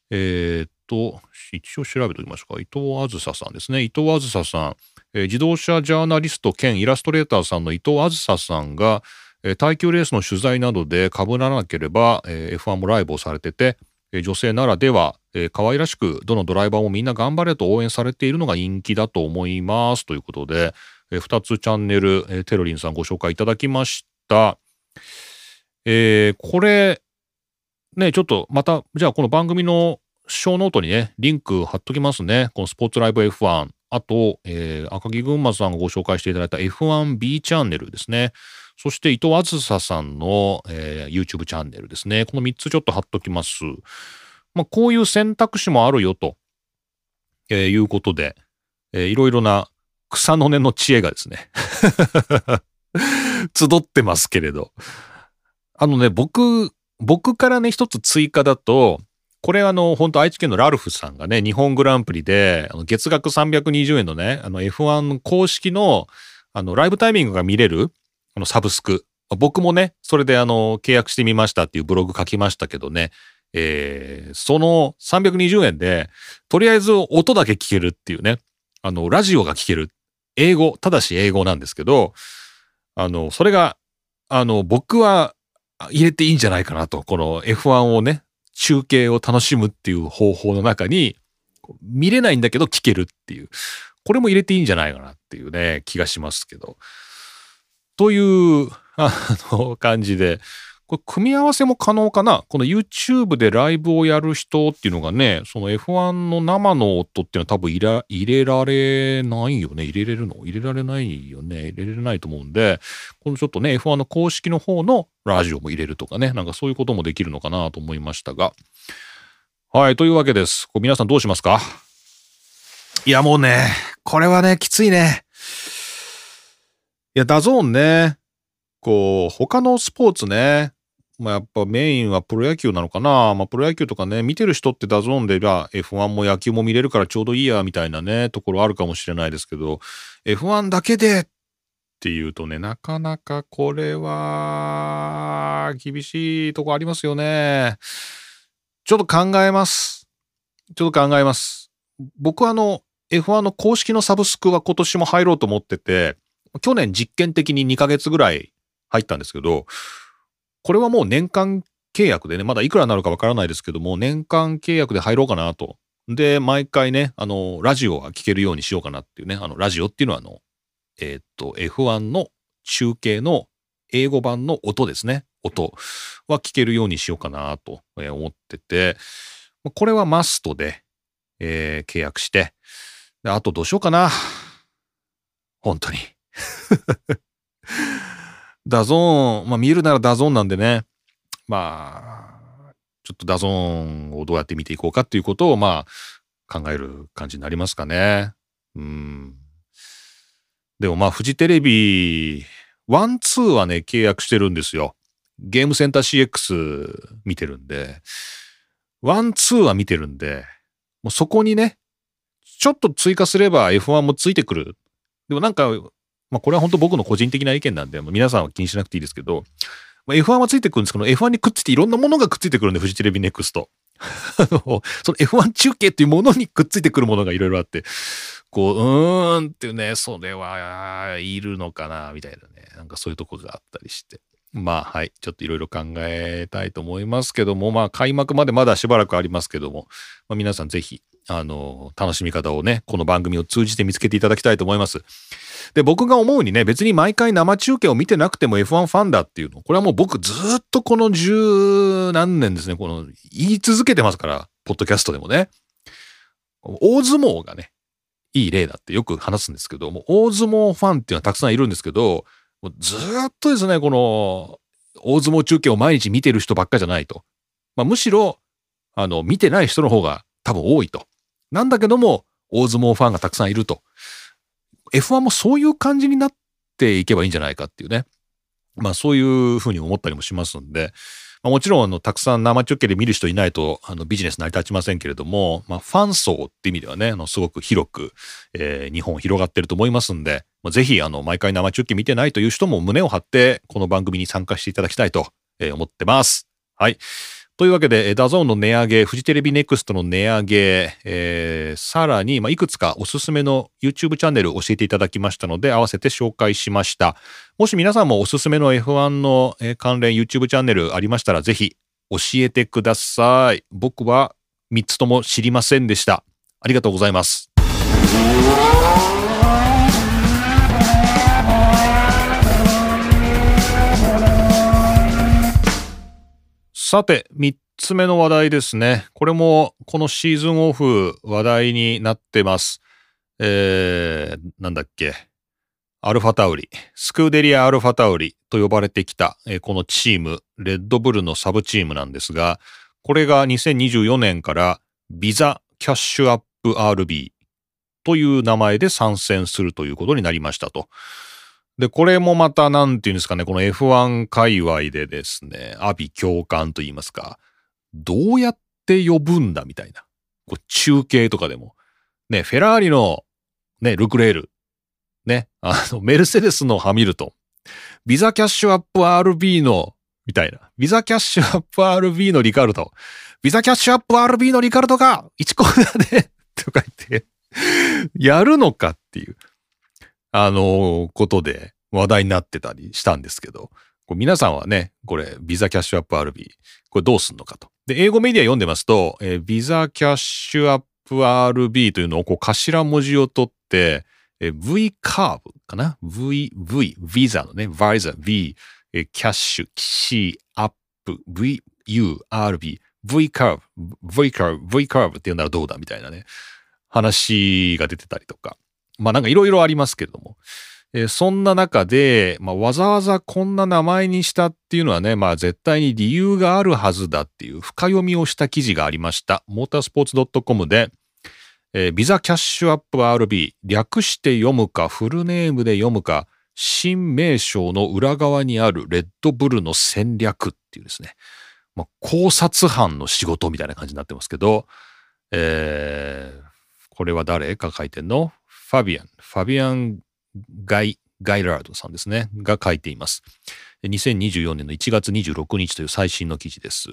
えー、っと、一応調べておきましょうか。伊藤あずささんですね。伊藤あずささん、えー、自動車ジャーナリスト兼イラストレーターさんの伊藤あずささんが、えー、耐久レースの取材などで被らなければ、えー、エフワン もライブをされてて、女性ならでは、えー、可愛らしくどのドライバーもみんな頑張れと応援されているのが人気だと思いますということで、えー、ふたつチャンネル、えー、テルリンさんご紹介いただきました。えー、これね、ちょっとまたじゃあこの番組のショーノートにねリンク貼っときますね。このスポーツライブ エフワン、 あと、えー、赤木群馬さんがご紹介していただいた エフワンビー チャンネルですね。そして伊藤あずささんの、えー、YouTube チャンネルですね。このみっつちょっと貼っときます。まあ、こういう選択肢もあるよと、えー、いうことで、えー、いろいろな草の根の知恵がですね、集ってますけれど。あのね、僕、僕からね、一つ追加だと、これあの、本当愛知県のラルフさんがね、日本グランプリで、あの月額さんびゃくにじゅうえんのね、あの エフワン 公式の、あの、ライブタイミングが見れる、あのサブスク。僕もね、それであの、契約してみましたっていうブログ書きましたけどね、えー、そのさんびゃくにじゅうえんで、とりあえず音だけ聞けるっていうね、あの、ラジオが聞ける。英語、ただし英語なんですけど、あの、それが、あの、僕は入れていいんじゃないかなと、この エフワン をね、中継を楽しむっていう方法の中に、見れないんだけど聞けるっていう、これも入れていいんじゃないかなっていうね、気がしますけど。というあの感じで、これ組み合わせも可能かな。この YouTube でライブをやる人っていうのがね、その エフワン の生の音っていうのは多分入れられないよね。入れれるの？入れられないよね。入れられないと思うんで、このちょっとね、エフワン の公式の方のラジオも入れるとかね、なんかそういうこともできるのかなと思いましたが。はい、というわけです。これ皆さんどうしますか？いやもうね、これはね、きついね。いや、ダゾーンね、こう、他のスポーツね、まあやっぱメインはプロ野球なのかな。まあプロ野球とかね、見てる人ってダゾーンで、まあ エフワン も野球も見れるからちょうどいいや、みたいなね、ところあるかもしれないですけど、エフワン だけでっていうとね、なかなかこれは、厳しいとこありますよね。ちょっと考えます。ちょっと考えます。僕はあの、エフワン の公式のサブスクは今年も入ろうと思ってて、去年実験的ににかげつぐらい入ったんですけど、これはもう年間契約でね、まだいくらになるかわからないですけども、年間契約で入ろうかなと。で、毎回ね、あの、ラジオは聞けるようにしようかなっていうね、あの、ラジオっていうのはあの、えー、っと、エフワン の中継の英語版の音ですね。音は聞けるようにしようかなと思ってて、これはマストで、えー、契約して、で、あとどうしようかな。本当に。ダゾーン、まあ見えるならダゾーンなんでね、まあちょっとダゾーンをどうやって見ていこうかっていうことをまあ考える感じになりますかね。うん。でもまあフジテレビワンツーはね契約してるんですよ。ゲームセンター シーエックス 見てるんで、ワンツーは見てるんで、もうそこにね、ちょっと追加すれば エフワン もついてくる。でもなんか、まあ、これは本当僕の個人的な意見なんで、もう皆さんは気にしなくていいですけど、まあ、エフワン はついてくるんですけど、エフワン にくっついていろんなものがくっついてくるんで、フジテレビネクスト。あの、その エフワン 中継っていうものにくっついてくるものがいろいろあって、こう、うーんっていうね、それはいるのかな、みたいなね、なんかそういうとこがあったりして。まあはい、ちょっといろいろ考えたいと思いますけども、まあ開幕までまだしばらくありますけども、まあ、皆さんぜひ、あの、楽しみ方をね、この番組を通じて見つけていただきたいと思います。で、僕が思うにね、別に毎回生中継を見てなくても エフワン ファンだっていうの、これはもう僕ずっとこの十何年ですね、この、言い続けてますから、ポッドキャストでもね。大相撲がね、いい例だってよく話すんですけども、大相撲ファンっていうのはたくさんいるんですけど、もうずーっとですね、この、大相撲中継を毎日見てる人ばっかじゃないと。まあ、むしろ、あの、見てない人の方が多分多いと。なんだけども、大相撲ファンがたくさんいると。エフワン もそういう感じになっていけばいいんじゃないかっていうね。まあ、そういうふうに思ったりもしますんで、まあ、もちろん、あの、たくさん生中継で見る人いないと、あの、ビジネス成り立ちませんけれども、まあ、ファン層って意味ではね、あの、すごく広く、えー、日本広がってると思いますんで、まあ、ぜひ、あの、毎回生中継見てないという人も胸を張って、この番組に参加していただきたいと思ってます。はい。というわけで、ダゾーンの値上げ、フジテレビネクストの値上げ、えー、さらに、まあ、いくつかおすすめの YouTube チャンネルを教えていただきましたので、合わせて紹介しました。もし皆さんもおすすめの エフワン の関連 YouTube チャンネルありましたら、ぜひ教えてください。僕はみっつとも知りませんでした。ありがとうございます。さて、みっつめの話題ですね。これもこのシーズンオフ話題になってます。えー、なんだっけ。アルファタウリ。スクーデリアアルファタウリと呼ばれてきた、えー、このチーム、レッドブルのサブチームなんですが、これがにせんにじゅうよねんからビザキャッシュアップ アールビー という名前で参戦するということになりましたと。で、これもまたなんていうんですかね、この エフワン 界隈でですね、阿鼻叫喚と言いますか、どうやって呼ぶんだみたいな。こう中継とかでも。ね、フェラーリの、ね、ルクレール。ね、あの、メルセデスのハミルトン。ビザキャッシュアップ アールビー の、みたいな。ビザキャッシュアップ アールビー のリカルド。ビザキャッシュアップ アールビー のリカルドか一コーナーでとか言って、やるのかっていう。あの、ことで話題になってたりしたんですけど、こう皆さんはね、これ、ビザキャッシュアップ アールビー、これどうすんのかと。で、英語メディア読んでますと、えー、ビザキャッシュアップ アールビー というのをこう頭文字を取って、えー、V カーブかな ?V、V、ビザのね、バイザ、V、えー、キャッシュ、C、アップ、V、U、アールビー、V カーブ、V カーブ、V カーブっていうならどうだみたいなね、話が出てたりとか。まあなんかいろいろありますけれども、えー、そんな中で、まあ、わざわざこんな名前にしたっていうのはね、まあ絶対に理由があるはずだっていう深読みをした記事がありました。モータースポーツ .com で、えー、ビザキャッシュアップ アールビー、略して読むかフルネームで読むか、新名称の裏側にあるレッドブルの戦略っていうですね、まあ、考察班の仕事みたいな感じになってますけど、えー、これは誰か書いてんの？ファビアン、ファビアン・ガイ、ガイラードさんですね、が書いています。にせんにじゅうよねんのいちがつにじゅうろくにちという最新の記事です。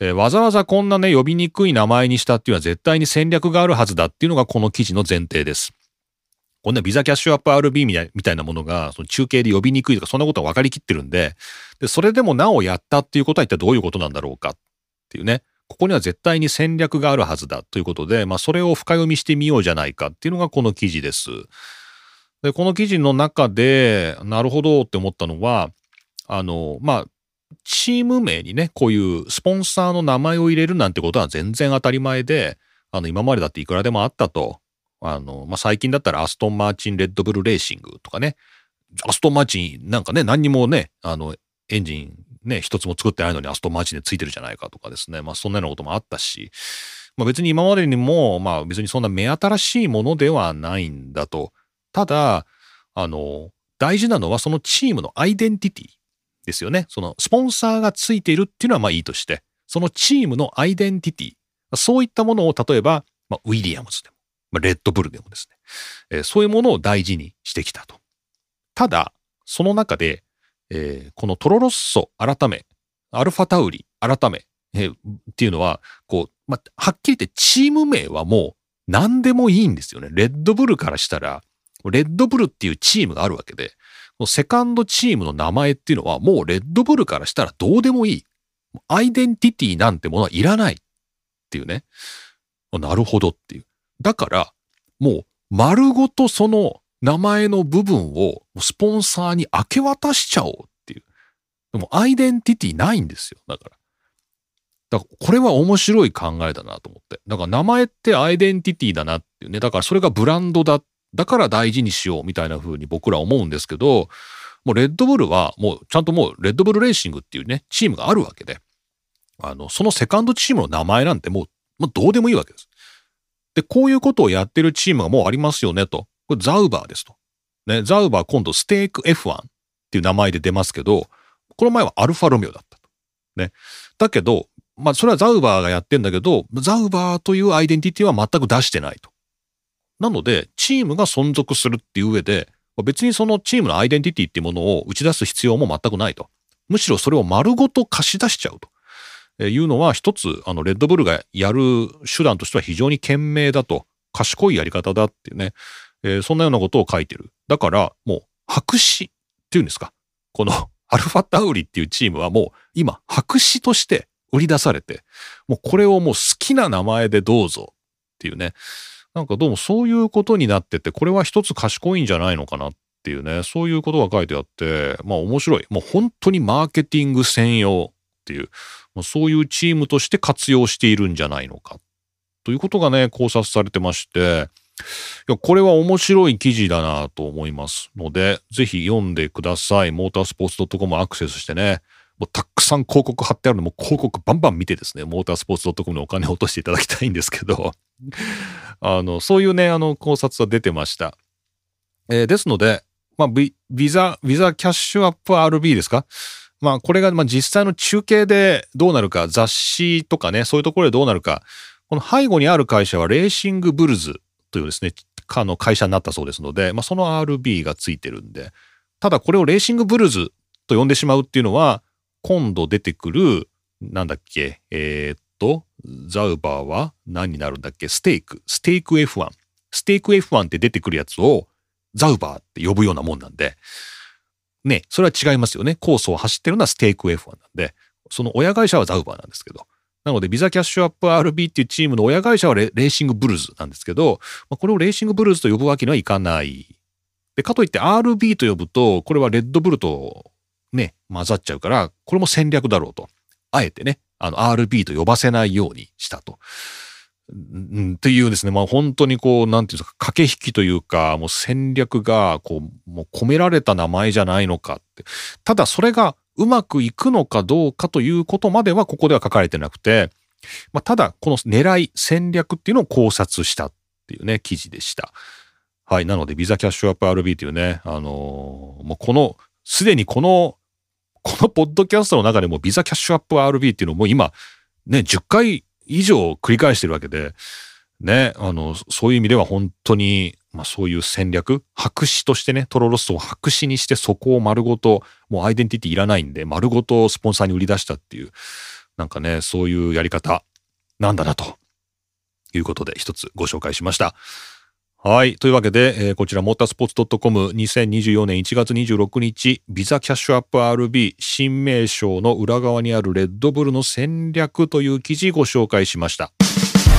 えー、わざわざこんなね、呼びにくい名前にしたっていうのは絶対に戦略があるはずだっていうのがこの記事の前提です。こんなビザキャッシュアップ アールビー みたい、みたいなものがその中継で呼びにくいとかそんなことは分かりきってるんで、で、それでもなおやったっていうことは一体どういうことなんだろうかっていうね。ここには絶対に戦略があるはずだということで、まあ、それを深読みしてみようじゃないかっていうのがこの記事です。で、この記事の中で、なるほどって思ったのは、あの、まあ、チーム名にね、こういうスポンサーの名前を入れるなんてことは全然当たり前で、あの、今までだっていくらでもあったと。あの、まあ、最近だったらアストン・マーチン・レッドブル・レーシングとかね、アストン・マーチンなんかね、何にもね、あの、エンジン、ね、一つも作ってないのにアストンマーチンでついてるじゃないかとかですね。まあそんなようなこともあったし、まあ別に今までにも、まあ別にそんな目新しいものではないんだと。ただ、あの、大事なのはそのチームのアイデンティティですよね。そのスポンサーがついているっていうのはまあいいとして、そのチームのアイデンティティ、そういったものを例えば、まあ、ウィリアムズでも、まあ、レッドブルでもですね、えー、そういうものを大事にしてきたと。ただ、その中で、えー、このトロロッソ改め、アルファタウリ改め、えー、っていうのは、こう、まあ、はっきり言ってチーム名はもう何でもいいんですよね。レッドブルからしたら、レッドブルっていうチームがあるわけで、セカンドチームの名前っていうのはもうレッドブルからしたらどうでもいい。アイデンティティなんてものはいらないっていうね。なるほどっていう。だから、もう丸ごとその名前の部分をスポンサーに明け渡しちゃおうっていう。でもアイデンティティないんですよ。だから。だからこれは面白い考えだなと思って。だから名前ってアイデンティティだなっていうね。だからそれがブランドだ。だから大事にしようみたいな風に僕ら思うんですけど、もうレッドブルはもうちゃんともうレッドブルレーシングっていうね、チームがあるわけで、あの、そのセカンドチームの名前なんてもう、まあ、どうでもいいわけです。で、こういうことをやってるチームがもうありますよねと。これザウバーですと。ね、ザウバー今度ステーク エフワン っていう名前で出ますけど、この前はアルファロメオだったと。ね。だけど、まあそれはザウバーがやってんだけど、ザウバーというアイデンティティは全く出してないと。なので、チームが存続するっていう上で、別にそのチームのアイデンティティっていうものを打ち出す必要も全くないと。むしろそれを丸ごと貸し出しちゃうというのは、一つ、あの、レッドブルがやる手段としては非常に賢明だと、賢いやり方だっていうね、えー、そんなようなことを書いてる。だから、もう、白紙っていうんですか。このアルファタウリっていうチームはもう、今、白紙として売り出されて、もうこれをもう好きな名前でどうぞっていうね。なんかどうもそういうことになってて、これは一つ賢いんじゃないのかなっていうね、そういうことが書いてあって、まあ面白い。もう本当にマーケティング専用っていう、そういうチームとして活用しているんじゃないのか。ということがね、考察されてまして、いやこれは面白い記事だなと思いますので、ぜひ読んでください。モータースポーツ .com アクセスしてね、もうたくさん広告貼ってあるので、もう広告バンバン見てですね、モータースポーツ .com のお金を落としていただきたいんですけど、あのそういうねあの考察は出てました、えー、ですので、まあ、ビ, ビザビザキャッシュアップ アールビー ですか、まあ、これがまあ実際の中継でどうなるか、雑誌とかねそういうところでどうなるか。この背後にある会社はレーシングブルズというですねあの会社になったそうですので、まあ、その アールビー がついてるんで、ただこれをレーシングブルズと呼んでしまうっていうのは、今度出てくるなんだっけえー、っとザウバーは何になるんだっけ、ステーク、ステーク エフワン。ステーク エフワン って出てくるやつをザウバーって呼ぶようなもんなんで、ね、それは違いますよね。コースを走ってるのはステーク エフワン なんで、その親会社はザウバーなんですけど、なのでビザキャッシュアップ アールビー っていうチームの親会社は レ, レーシングブルーズなんですけど、これをレーシングブルーズと呼ぶわけにはいかない。で、かといって アールビー と呼ぶと、これはレッドブルとね、混ざっちゃうから、これも戦略だろうと。あえてね。あの アールビー と呼ばせないようにしたと。んっていうですね、まあ本当にこう、なんていうんですか、駆け引きというか、もう戦略がこう、もう込められた名前じゃないのかって。ただそれがうまくいくのかどうかということまではここでは書かれてなくて、まあ、ただこの狙い、戦略っていうのを考察したっていうね、記事でした。はい。なので、ビザキャッシュアップ アールビー というね、あのー、もうこの、すでにこの、このポッドキャストの中でもビザキャッシュアップ アールビー っていうのも今ねじゅっかい以上繰り返してるわけでね、あのそういう意味では本当に、まあ、そういう戦略、白紙としてね、トロロッソを白紙にして、そこを丸ごともうアイデンティティいらないんで丸ごとスポンサーに売り出したっていう、なんかねそういうやり方なんだなということで一つご紹介しました。はい。というわけで、えー、こちら、モータースポーツ .com2024年1月26日、ビザキャッシュアップ アールビー 新名称の裏側にあるレッドブルの戦略という記事ご紹介しました。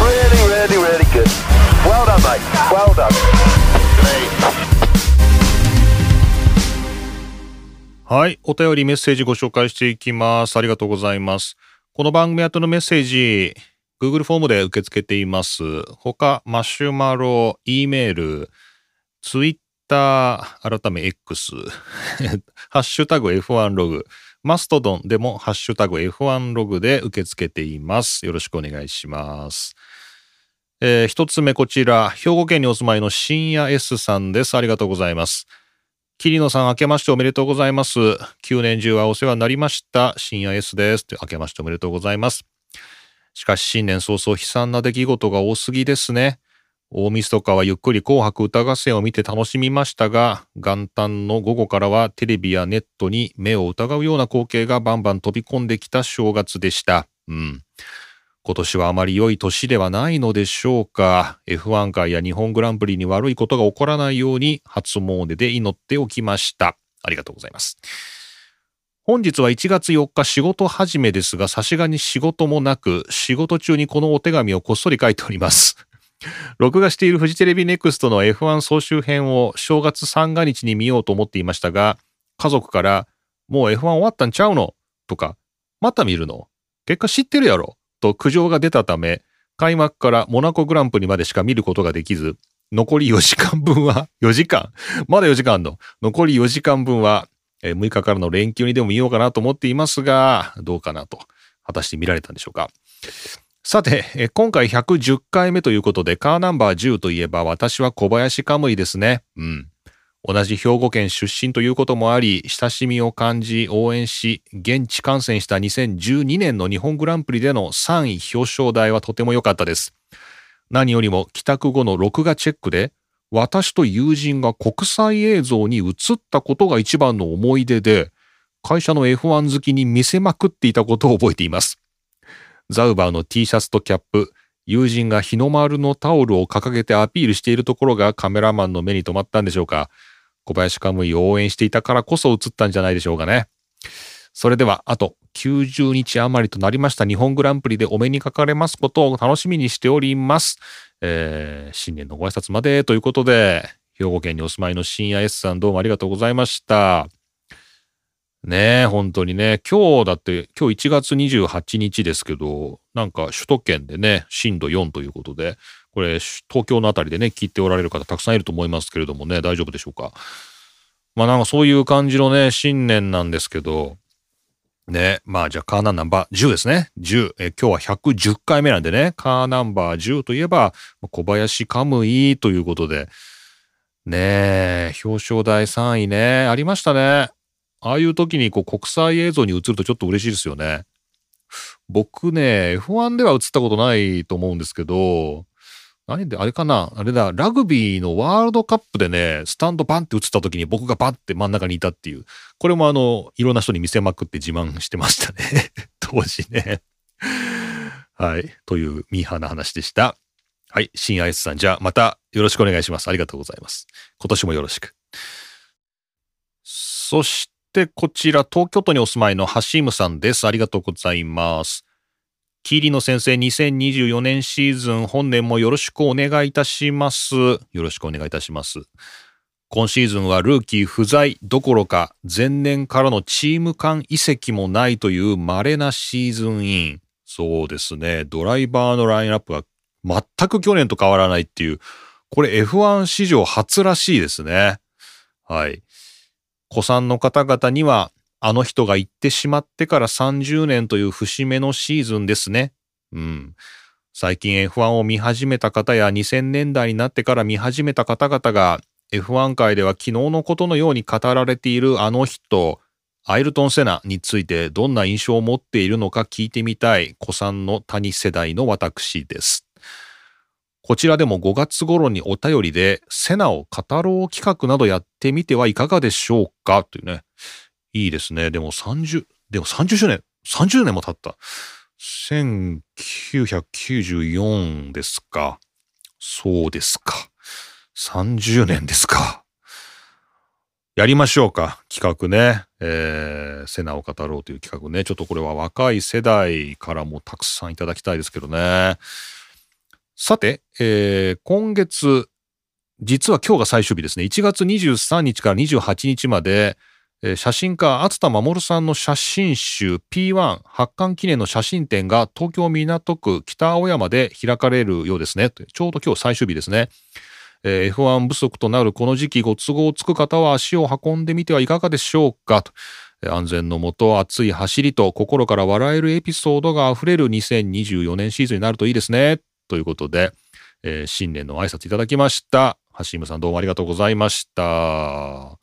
Really, really, really good. Well done, mate. Well done. Great. はい。お便りメッセージご紹介していきます。ありがとうございます。この番組宛てのメッセージ、Google フォームで受け付けています。他、マシュマロ、E メール、Twitter、改め X、ハッシュタグ エフワン ログ、マストドンでもハッシュタグ エフワン ログで受け付けています。よろしくお願いします。えー、一つ目こちら、兵庫県にお住まいの深夜 S さんです。ありがとうございます。桐野さん、明けましておめでとうございます。きゅうねん中はお世話になりました。深夜 S です。明けましておめでとうございます。しかし新年早々悲惨な出来事が多すぎですね。大晦日はゆっくり紅白歌合戦を見て楽しみましたが、元旦の午後からはテレビやネットに目を疑うような光景がバンバン飛び込んできた正月でした。うん。今年はあまり良い年ではないのでしょうか。エフワン 界や日本グランプリに悪いことが起こらないように初詣で祈っておきました。ありがとうございます。本日はいちがつよっか仕事始めですが、さすがに仕事もなく、仕事中にこのお手紙をこっそり書いております。録画しているフジテレビネクストの エフワン 総集編を正月三が日に見ようと思っていましたが、家族からもう エフワン 終わったんちゃうのとか、また見るの結果知ってるやろと苦情が出たため、開幕からモナコグランプリまでしか見ることができず、残りよじかんぶんはよじかんまだよじかんあんの残りよじかんぶんはむいかからの連休にでも見ようかなと思っていますが、どうかなと。果たして見られたんでしょうか。さて、今回ひゃくじゅっかいめということで、カーナンバーじゅうといえば私は小林カムイですね。うん。同じ兵庫県出身ということもあり、親しみを感じ応援し、現地観戦したにせんじゅうにねんの日本グランプリでのさんい表彰台はとても良かったです。何よりも帰宅後の録画チェックで、私と友人が国際映像に映ったことが一番の思い出で、会社の エフワン 好きに見せまくっていたことを覚えています。ザウバーの T シャツとキャップ、友人が日の丸のタオルを掲げてアピールしているところがカメラマンの目に留まったんでしょうか。小林カムイを応援していたからこそ映ったんじゃないでしょうかね。それではあときゅうじゅうにち余りとなりました日本グランプリでお目にかかれますことを楽しみにしております。えー、新年のご挨拶までということで、兵庫県にお住まいの深夜 S さん、どうもありがとうございました。ねえ、本当にね、今日だって、今日いちがつにじゅうはちにちですけど、なんか首都圏でね、しんどよんということで、これ、東京のあたりでね、聞いておられる方たくさんいると思いますけれどもね、大丈夫でしょうか。まあなんかそういう感じのね、新年なんですけど、ね、まあじゃあカーナンバーじゅうですね。じゅう。え、今日はひゃくじゅっかいめなんでね、カーナンバーじゅうといえば、小林カムイということで、ねえ、表彰台さんいね、ありましたね。ああいう時にこう国際映像に映るとちょっと嬉しいですよね。僕ね、エフワン では映ったことないと思うんですけど、何で、あれかな、あれだ、ラグビーのワールドカップでね、スタンドバンって映った時に僕がバンって真ん中にいたっていう、これもあの、いろんな人に見せまくって自慢してましたね。当時ね。はい。というミーハーな話でした。はい。新アイスさん、じゃあまたよろしくお願いします。ありがとうございます。今年もよろしく。そして、でこちら東京都にお住まいのハシムさんです。ありがとうございます。桐野先生、にせんにじゅうよねんシーズン本年もよろしくお願いいたします。よろしくお願いいたします。今シーズンはルーキー不在どころか前年からのチーム間移籍もないという稀なシーズンイン。そうですね。ドライバーのラインナップが全く去年と変わらないっていう、これ エフワン 史上初らしいですね。はい。古参の方々にはあの人が行ってしまってからさんじゅうねんという節目のシーズンですね。うん。最近 エフワン を見始めた方やにせんねんだいになってから見始めた方々が エフワン 界では昨日のことのように語られているあの人、アイルトン・セナについてどんな印象を持っているのか聞いてみたい古参の谷世代の私です。こちらでもごがつ頃にお便りでセナを語ろう企画などやってみてはいかがでしょうかというね。いいですね。でも30、でも30周年、さんじゅうねんも経った。せんきゅうひゃくきゅうじゅうよんですか。そうですか。さんじゅうねんですか。やりましょうか。企画ね。えー、セナを語ろうという企画ね。ちょっとこれは若い世代からもたくさんいただきたいですけどね。さて、えー、今月、実は今日が最終日ですね。いちがつにじゅうさんにちからにじゅうはちにちまで、えー、写真家、熱田守さんの写真集 ピーワン 発刊記念の写真展が東京港区北青山で開かれるようですね。ちょうど今日最終日ですね。えー、エフワン 不足となるこの時期、ご都合つく方は足を運んでみてはいかがでしょうかと。安全のもと熱い走りと心から笑えるエピソードがあふれるにせんにじゅうよねんシーズンになるといいですね。ということで、えー、新年の挨拶いただきました。ハシムさんどうもありがとうございました。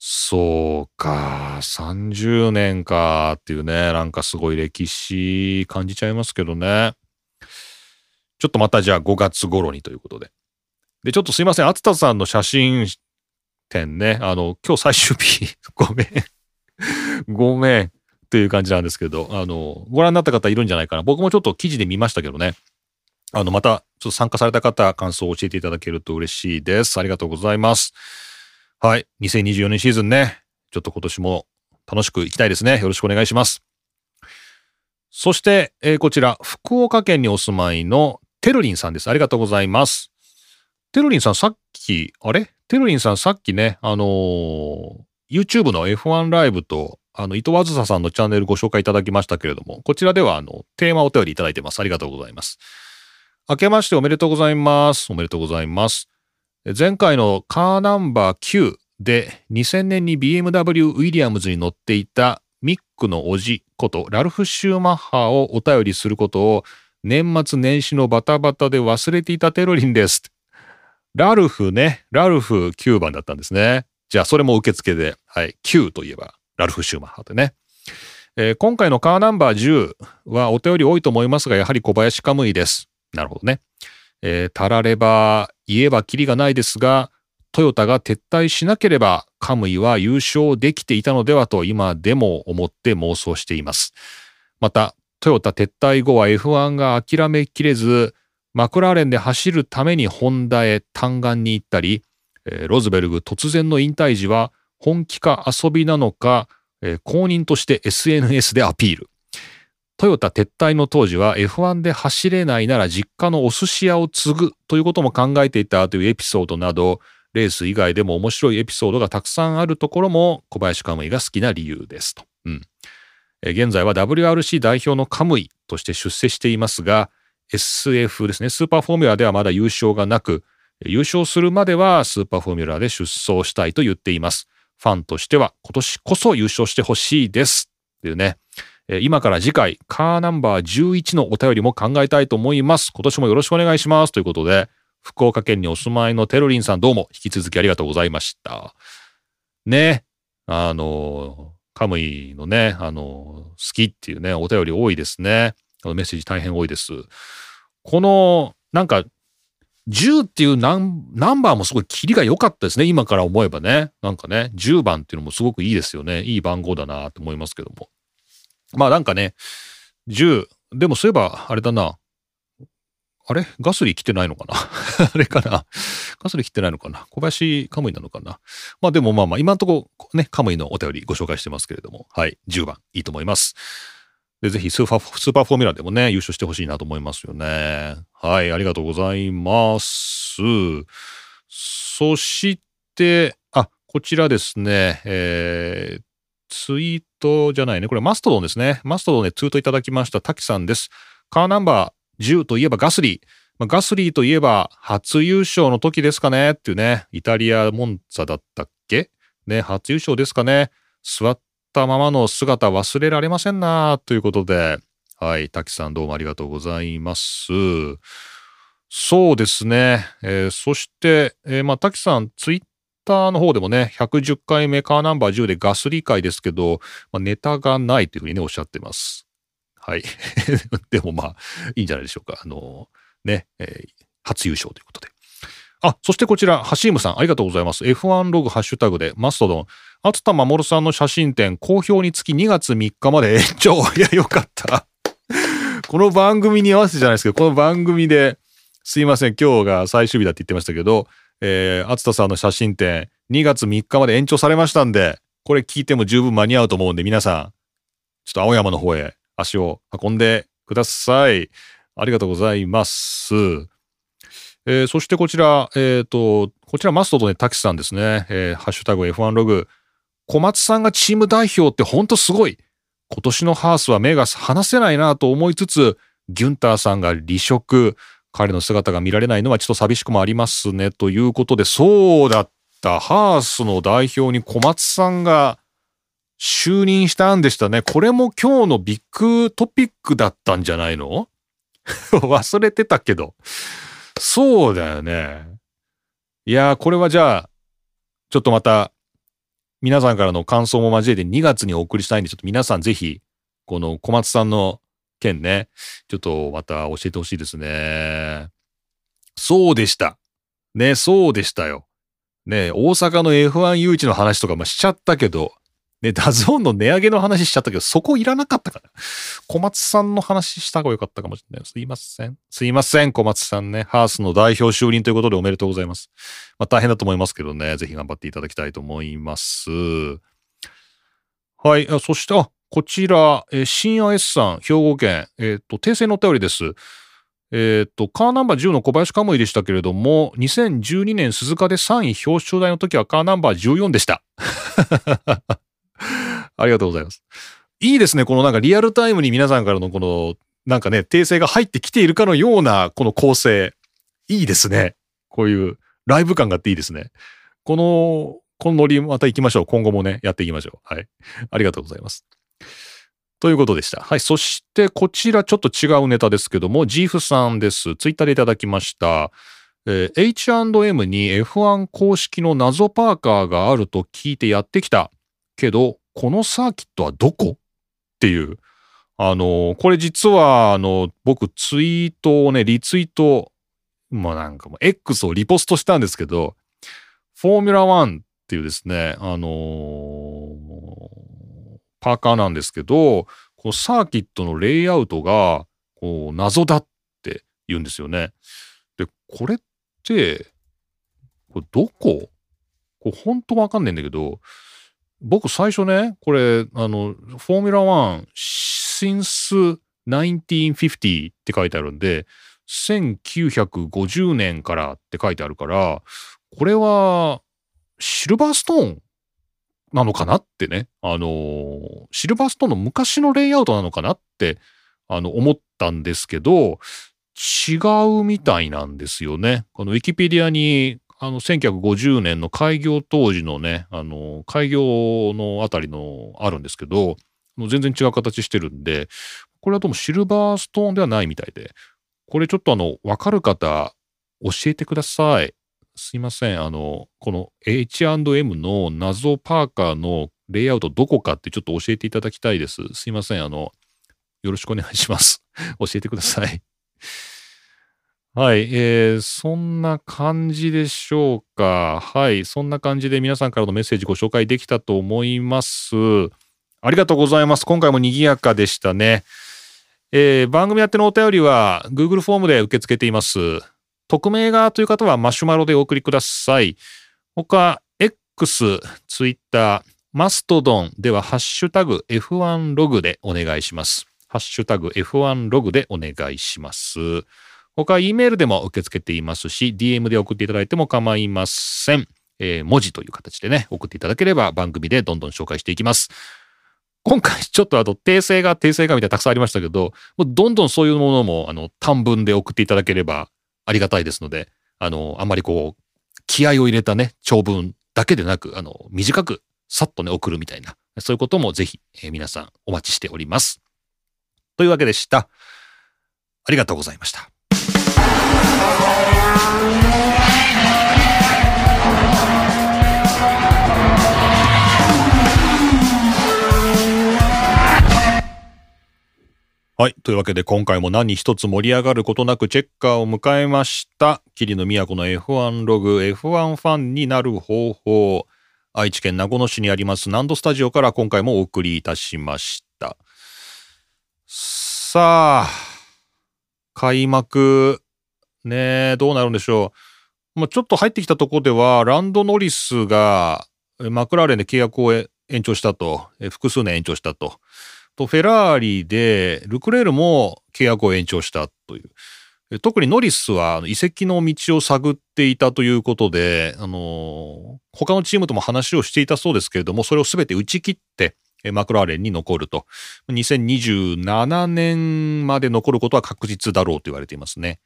そうか、さんじゅうねんかっていうね、なんかすごい歴史感じちゃいますけどね。ちょっとまたじゃあごがつ頃にということで。で、ちょっとすいません、厚田さんの写真展ね、あの、今日最終日、ごめん、ごめんっていう感じなんですけど、あの、ご覧になった方いるんじゃないかな。僕もちょっと記事で見ましたけどね。あの、また、ちょっと参加された方、感想を教えていただけると嬉しいです。ありがとうございます。はい。にせんにじゅうよねんシーズンね。ちょっと今年も楽しくいきたいですね。よろしくお願いします。そして、えー、こちら、福岡県にお住まいのテルリンさんです。ありがとうございます。テルリンさん、さっき、あれテルリンさん、さっきね、あのー、YouTube の エフワン ライブと、あの、伊藤あずささんのチャンネルご紹介いただきましたけれども、こちらでは、あの、テーマお便りいただいてます。ありがとうございます。明けましておめでとうございます。おめでとうございます。前回のカーナンバーきゅうでにせんねんに ビーエムダブリュー ウィリアムズに乗っていたミックの叔父ことラルフ・シューマッハをお便りすることを年末年始のバタバタで忘れていたテルリンです。ラルフね、ラルフきゅうばんだったんですね。じゃあそれも受付で、はい、きゅうといえばラルフ・シューマッハでね。えー、今回のカーナンバーじゅうはお便り多いと思いますが、やはり小林カムイです。なるほどね。えー、たられば言えばキリがないですが、トヨタが撤退しなければカムイは優勝できていたのではと今でも思って妄想しています。またトヨタ撤退後は エフワン が諦めきれず、マクラーレンで走るためにホンダへ嘆願に行ったり、えー、ロズベルグ突然の引退時は本気か遊びなのか、えー、公認として エスエヌエス でアピール。トヨタ撤退の当時は エフワン で走れないなら実家のお寿司屋を継ぐということも考えていたというエピソードなど、レース以外でも面白いエピソードがたくさんあるところも小林カムイが好きな理由ですと。うん、現在は ダブリューアールシー 代表のカムイとして出世していますが、 エスエフ ですね、スーパーフォーミュラではまだ優勝がなく、優勝するまではスーパーフォーミュラで出走したいと言っています。ファンとしては今年こそ優勝してほしいですっていうね。今から次回カーナンバーじゅういちのお便りも考えたいと思います。今年もよろしくお願いしますということで、福岡県にお住まいのテルリンさん、どうも引き続きありがとうございました。ね、あのカムイのね、あの好きっていうねお便り多いですね。メッセージ大変多いです。このなんかじゅうっていうナン、ナンバーもすごいキリが良かったですね。今から思えばね、なんかねじゅうばんっていうのもすごくいいですよね。いい番号だなと思いますけども。まあなんかね、じゅう、でもそういえばあれだな。あれガスリー来てないのかなあれかな、ガスリー来てないのかな、小林カムイなのかな。まあでもまあまあ今のところね、カムイのお便りご紹介してますけれども、はい、じゅうばんいいと思います。で、ぜひスーパー、スーパーフォーミュラでもね、優勝してほしいなと思いますよね。はい、ありがとうございます。そして、あ、こちらですね、えー、ツイートじゃないね。これマストドンですね。マストドンでツイートいただきました。滝さんです。カーナンバーじゅうといえばガスリー。まあ、ガスリーといえば初優勝の時ですかねっていうね。イタリアモンツァだったっけね、初優勝ですかね。座ったままの姿忘れられませんなということで。はい。滝さんどうもありがとうございます。そうですね。えー、そして、えー、まあ、滝さんツイッターの方でもね、ひゃくじゅっかいめカーナンバーじゅうでガス理解ですけど、まあ、ネタがないというふうにねおっしゃってます。はい。でもまあいいんじゃないでしょうか。あのー、ね、えー、初優勝ということで。あ、そしてこちらハシームさんありがとうございます。エフワン ログハッシュタグでマストドン。厚田守さんの写真展好評につきにがつみっかまで延長。いやよかった。この番組に合わせてじゃないですけど、この番組ですいません、今日が最終日だって言ってましたけど。えー、厚田さんの写真展にがつみっかまで延長されましたんで、これ聞いても十分間に合うと思うんで、皆さんちょっと青山の方へ足を運んでください。ありがとうございます。えー、そしてこちら、えーと、こちらマストとね、滝さんですね、えー、ハッシュタグ エフワン ログ、小松さんがチーム代表ってほんとすごい。今年のハースは目が離せないなと思いつつ、ギュンターさんが離職。彼の姿が見られないのはちょっと寂しくもありますねということで、そうだった、ハースの代表に小松さんが就任したんでしたね。これも今日のビッグトピックだったんじゃないの忘れてたけど、そうだよね。いやー、これはじゃあちょっとまた皆さんからの感想も交えてにがつにお送りしたいんで、ちょっと皆さんぜひ、この小松さんの件ね、ちょっとまた教えてほしいですね。そうでした。ね、そうでしたよ。ね、大阪の エフワン 誘致の話とか、まあ、しちゃったけど、ね、ダゾーンの値上げの話しちゃったけど、そこいらなかったから。小松さんの話した方がよかったかもしれない。すいません。すいません、小松さんね。ハースの代表就任ということでおめでとうございます。まあ大変だと思いますけどね。ぜひ頑張っていただきたいと思います。はい。そして、あ、こちら、えー、新 アイエス さん、兵庫県。えっと、訂正のお便りです。えっと、カーナンバーじゅうの小林カムイでしたけれども、にせんじゅうにねん鈴鹿でさんい表彰台の時はカーナンバーじゅうよんでした。ありがとうございます。いいですね。このなんかリアルタイムに皆さんからのこの、なんかね、訂正が入ってきているかのような、この構成。いいですね。こういうライブ感があっていいですね。この、このノリまた行きましょう。今後もね、やっていきましょう。はい。ありがとうございます。ということでした。はい。そして、こちらちょっと違うネタですけども、ジーフさんです。ツイッターでいただきました。えー、エイチアンドエム に エフワン 公式の謎パーカーがあると聞いてやってきた。けど、このサーキットはどこっていう、あのー、これ実は、あのー、僕ツイートをね、リツイート、まあなんかもう X をリポストしたんですけど、フォーミュラワンっていうですね、あのー、パーカーなんですけど、このサーキットのレイアウトが、こう、謎だって言うんですよね。で、これって、これどこ?これ本当わかんないんだけど、僕最初ね、これ、あの、フォーミュラワン since せんきゅうひゃくごじゅうって書いてあるんで、せんきゅうひゃくごじゅうねんからって書いてあるから、これはシルバーストーンなのかなってね、あの、シルバーストーンの昔のレイアウトなのかなって、あの、思ったんですけど、違うみたいなんですよね。このウィキペディアに、あの、せんきゅうひゃくごじゅうねんの開業当時のね、あの、開業のあたりのあるんですけど、全然違う形してるんで、これはどうもシルバーストーンではないみたいで、これちょっとあの、わかる方、教えてください。すいません。あの、この エイチアンドエム の謎パーカーのレイアウトどこかってちょっと教えていただきたいです。すいません。あの、よろしくお願いします。教えてください。はい、えー、そんな感じでしょうか。はい、そんな感じで皆さんからのメッセージご紹介できたと思います。ありがとうございます。今回も賑やかでしたね。えー、番組宛てのお便りは Google フォームで受け付けています。匿名がという方はマシュマロでお送りください。他、X、Twitter、マストドンではハッシュタグ エフワン ログでお願いします。ハッシュタグ エフワン ログでお願いします。他は E メールでも受け付けていますし、ディーエム で送っていただいても構いません。えー、文字という形でね、送っていただければ番組でどんどん紹介していきます。今回ちょっとあと訂正が訂正がみたいなたくさんありましたけど、もうどんどんそういうものもあの短文で送っていただければありがたいですので、あの、あんまりこう、気合を入れたね、長文だけでなく、あの、短くさっとね、送るみたいな、そういうこともぜひ、えー、皆さんお待ちしております。というわけでした。ありがとうございました。はい。というわけで今回も何一つ盛り上がることなくチェッカーを迎えました。桐野都の エフワン ログ エフワン ファンになる方法。愛知県名古屋市にあります南都スタジオから今回もお送りいたしました。さあ、開幕。ねえ、どうなるんでしょう。まあ、ちょっと入ってきたところでは、ランドノリスがマクラーレンで契約を延長したと、複数年延長したと、とフェラーリでルクレールも契約を延長したという、特にノリスは移籍の道を探っていたということで、あの他のチームとも話をしていたそうですけれども、それをすべて打ち切って、マクラーレンに残ると、にせんにじゅうななねんまで残ることは確実だろうと言われていますね。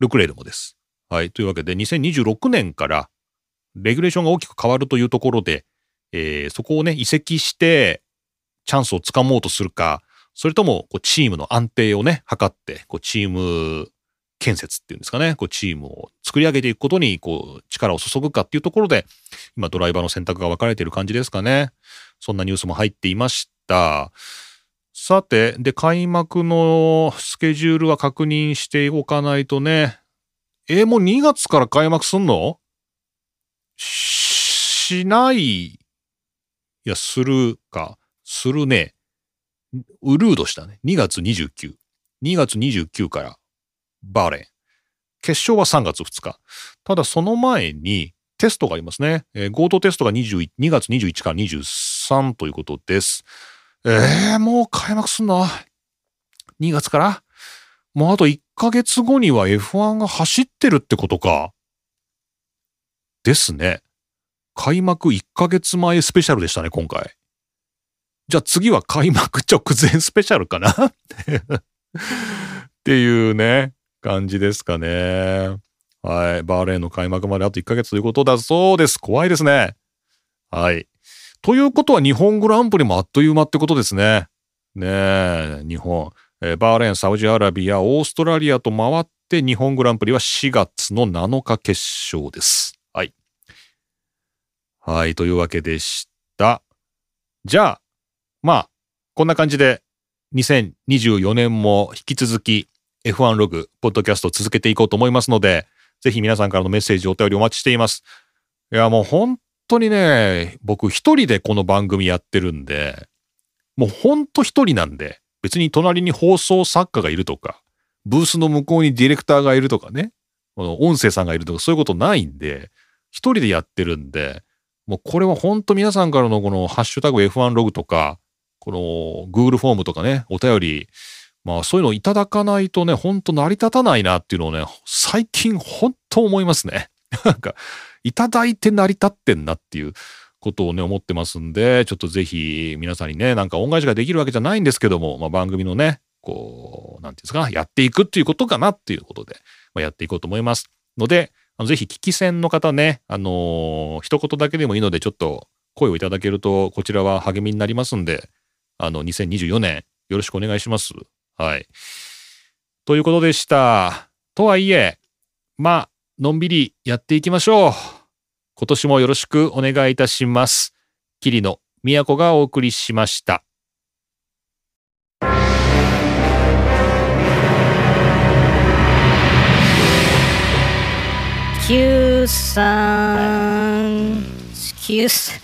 ルクレールもです。はい。というわけで、にせんにじゅうろくねんから、レギュレーションが大きく変わるというところで、えー、そこをね、移籍して、チャンスをつかもうとするか、それとも、チームの安定をね、図って、こうチーム建設っていうんですかね、こうチームを作り上げていくことにこう力を注ぐかっていうところで、今ドライバーの選択が分かれている感じですかね。そんなニュースも入っていました。さて、で、開幕のスケジュールは確認しておかないとね。えー、もうにがつから開幕すんの？しない。いや、するか。するね。ウルードしたね。にがつにじゅうく。にがつにじゅうくからバーレン。決勝はさんがつふつか。ただその前にテストがありますね。えー、合同テストがにがつにじゅういちからにじゅうさんということです。えー、もう開幕すんの？ に 月からもうあといっかげつごには エフワン が走ってるってことか。ですね。開幕いっかげつまえスペシャルでしたね、今回。じゃあ次は開幕直前スペシャルかなっていうね、感じですかね。はい。バーレーンの開幕まであといっかげつということだそうです。怖いですね。はい。ということは日本グランプリもあっという間ってことですね。ねえ、日本、えー、バーレーン、サウジアラビア、オーストラリアと回って日本グランプリはしがつのなのか決勝です。はい。はい、というわけでした。じゃあ、まあ、こんな感じでにせんにじゅうよねんも引き続き エフワン ログ、ポッドキャストを続けていこうと思いますので、ぜひ皆さんからのメッセージ、お便りお待ちしています。いや、もう本当本当にね、僕一人でこの番組やってるんで、もうほんと一人なんで、別に隣に放送作家がいるとか、ブースの向こうにディレクターがいるとかね、音声さんがいるとか、そういうことないんで、一人でやってるんで、もうこれはほんと皆さんからのこのハッシュタグ エフワン ログとか、この Google フォームとかね、お便り、まあそういうのをいただかないとね、ほんと成り立たないなっていうのをね、最近ほんと思いますね。なんか、いただいて成り立ってんなっていうことをね、思ってますんで、ちょっとぜひ皆さんにね、なんか恩返しができるわけじゃないんですけども、まあ、番組のね、こう、なんていうんですか、やっていくっていうことかなっていうことで、まあ、やっていこうと思いますので、あのぜひ聞き戦の方ね、あのー、一言だけでもいいので、ちょっと声をいただけると、こちらは励みになりますんで、あの、にせんにじゅうよねん、よろしくお願いします。はい。ということでした。とはいえ、まあ、のんびりやっていきましょう。今年もよろしくお願いいたします。桐野都がお送りしました。きゅうさんきゅうさ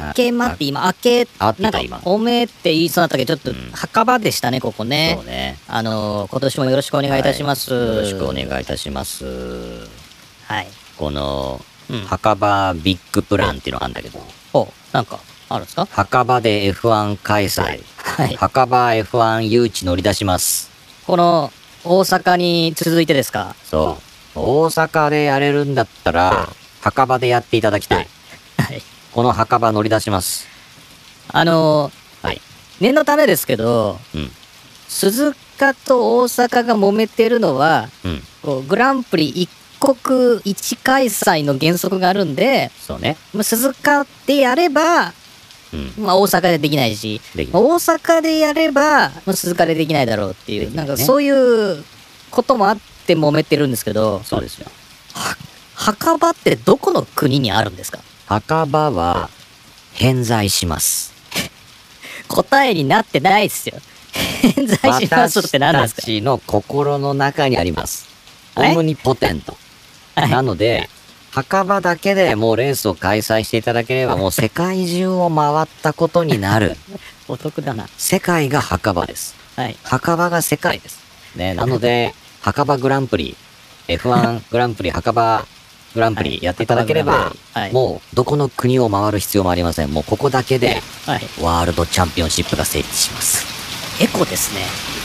ん明けまって今明けなんかおめって言いそうだったけどちょっと墓場でしたねここね。そうね。あの今年もよろしくお願いいたします。よろしくお願いいたします。はい、この、うん、墓場ビッグプランっていうのがあるんだけど、お、なんかあるんですか？墓場で エフワン 開催、はい、墓場 エフワン 誘致乗り出します。この大阪に続いてですか？そう、大阪でやれるんだったら墓場でやっていただきたい。はい、この墓場乗り出します。あのー、はい、念のためですけど、うん、鈴鹿と大阪が揉めてるのは、うん、こうグランプリいっかい国一開催の原則があるんで、そうね。まあ、鈴鹿でやれば、うん、まあ大阪でできないし、ない大阪でやれば、まあ、鈴鹿でできないだろうっていう、ね、なんかそういうこともあって揉めてるんですけど、そうですよ。墓場ってどこの国にあるんですか？墓場は偏在します。答えになってないですよ。偏在しますって何ですか？私たちの心の中にあります。オムニポテント。なので、墓場だけでもうレースを開催していただければ、もう世界中を回ったことになる。お得だな。世界が墓場です。はい。墓場が世界です。ね、なので、墓場グランプリ、エフワン グランプリ、墓場グランプリやっていただければ、はい、もうどこの国を回る必要もありません。もうここだけで、はい、ワールドチャンピオンシップが成立します。エコですね。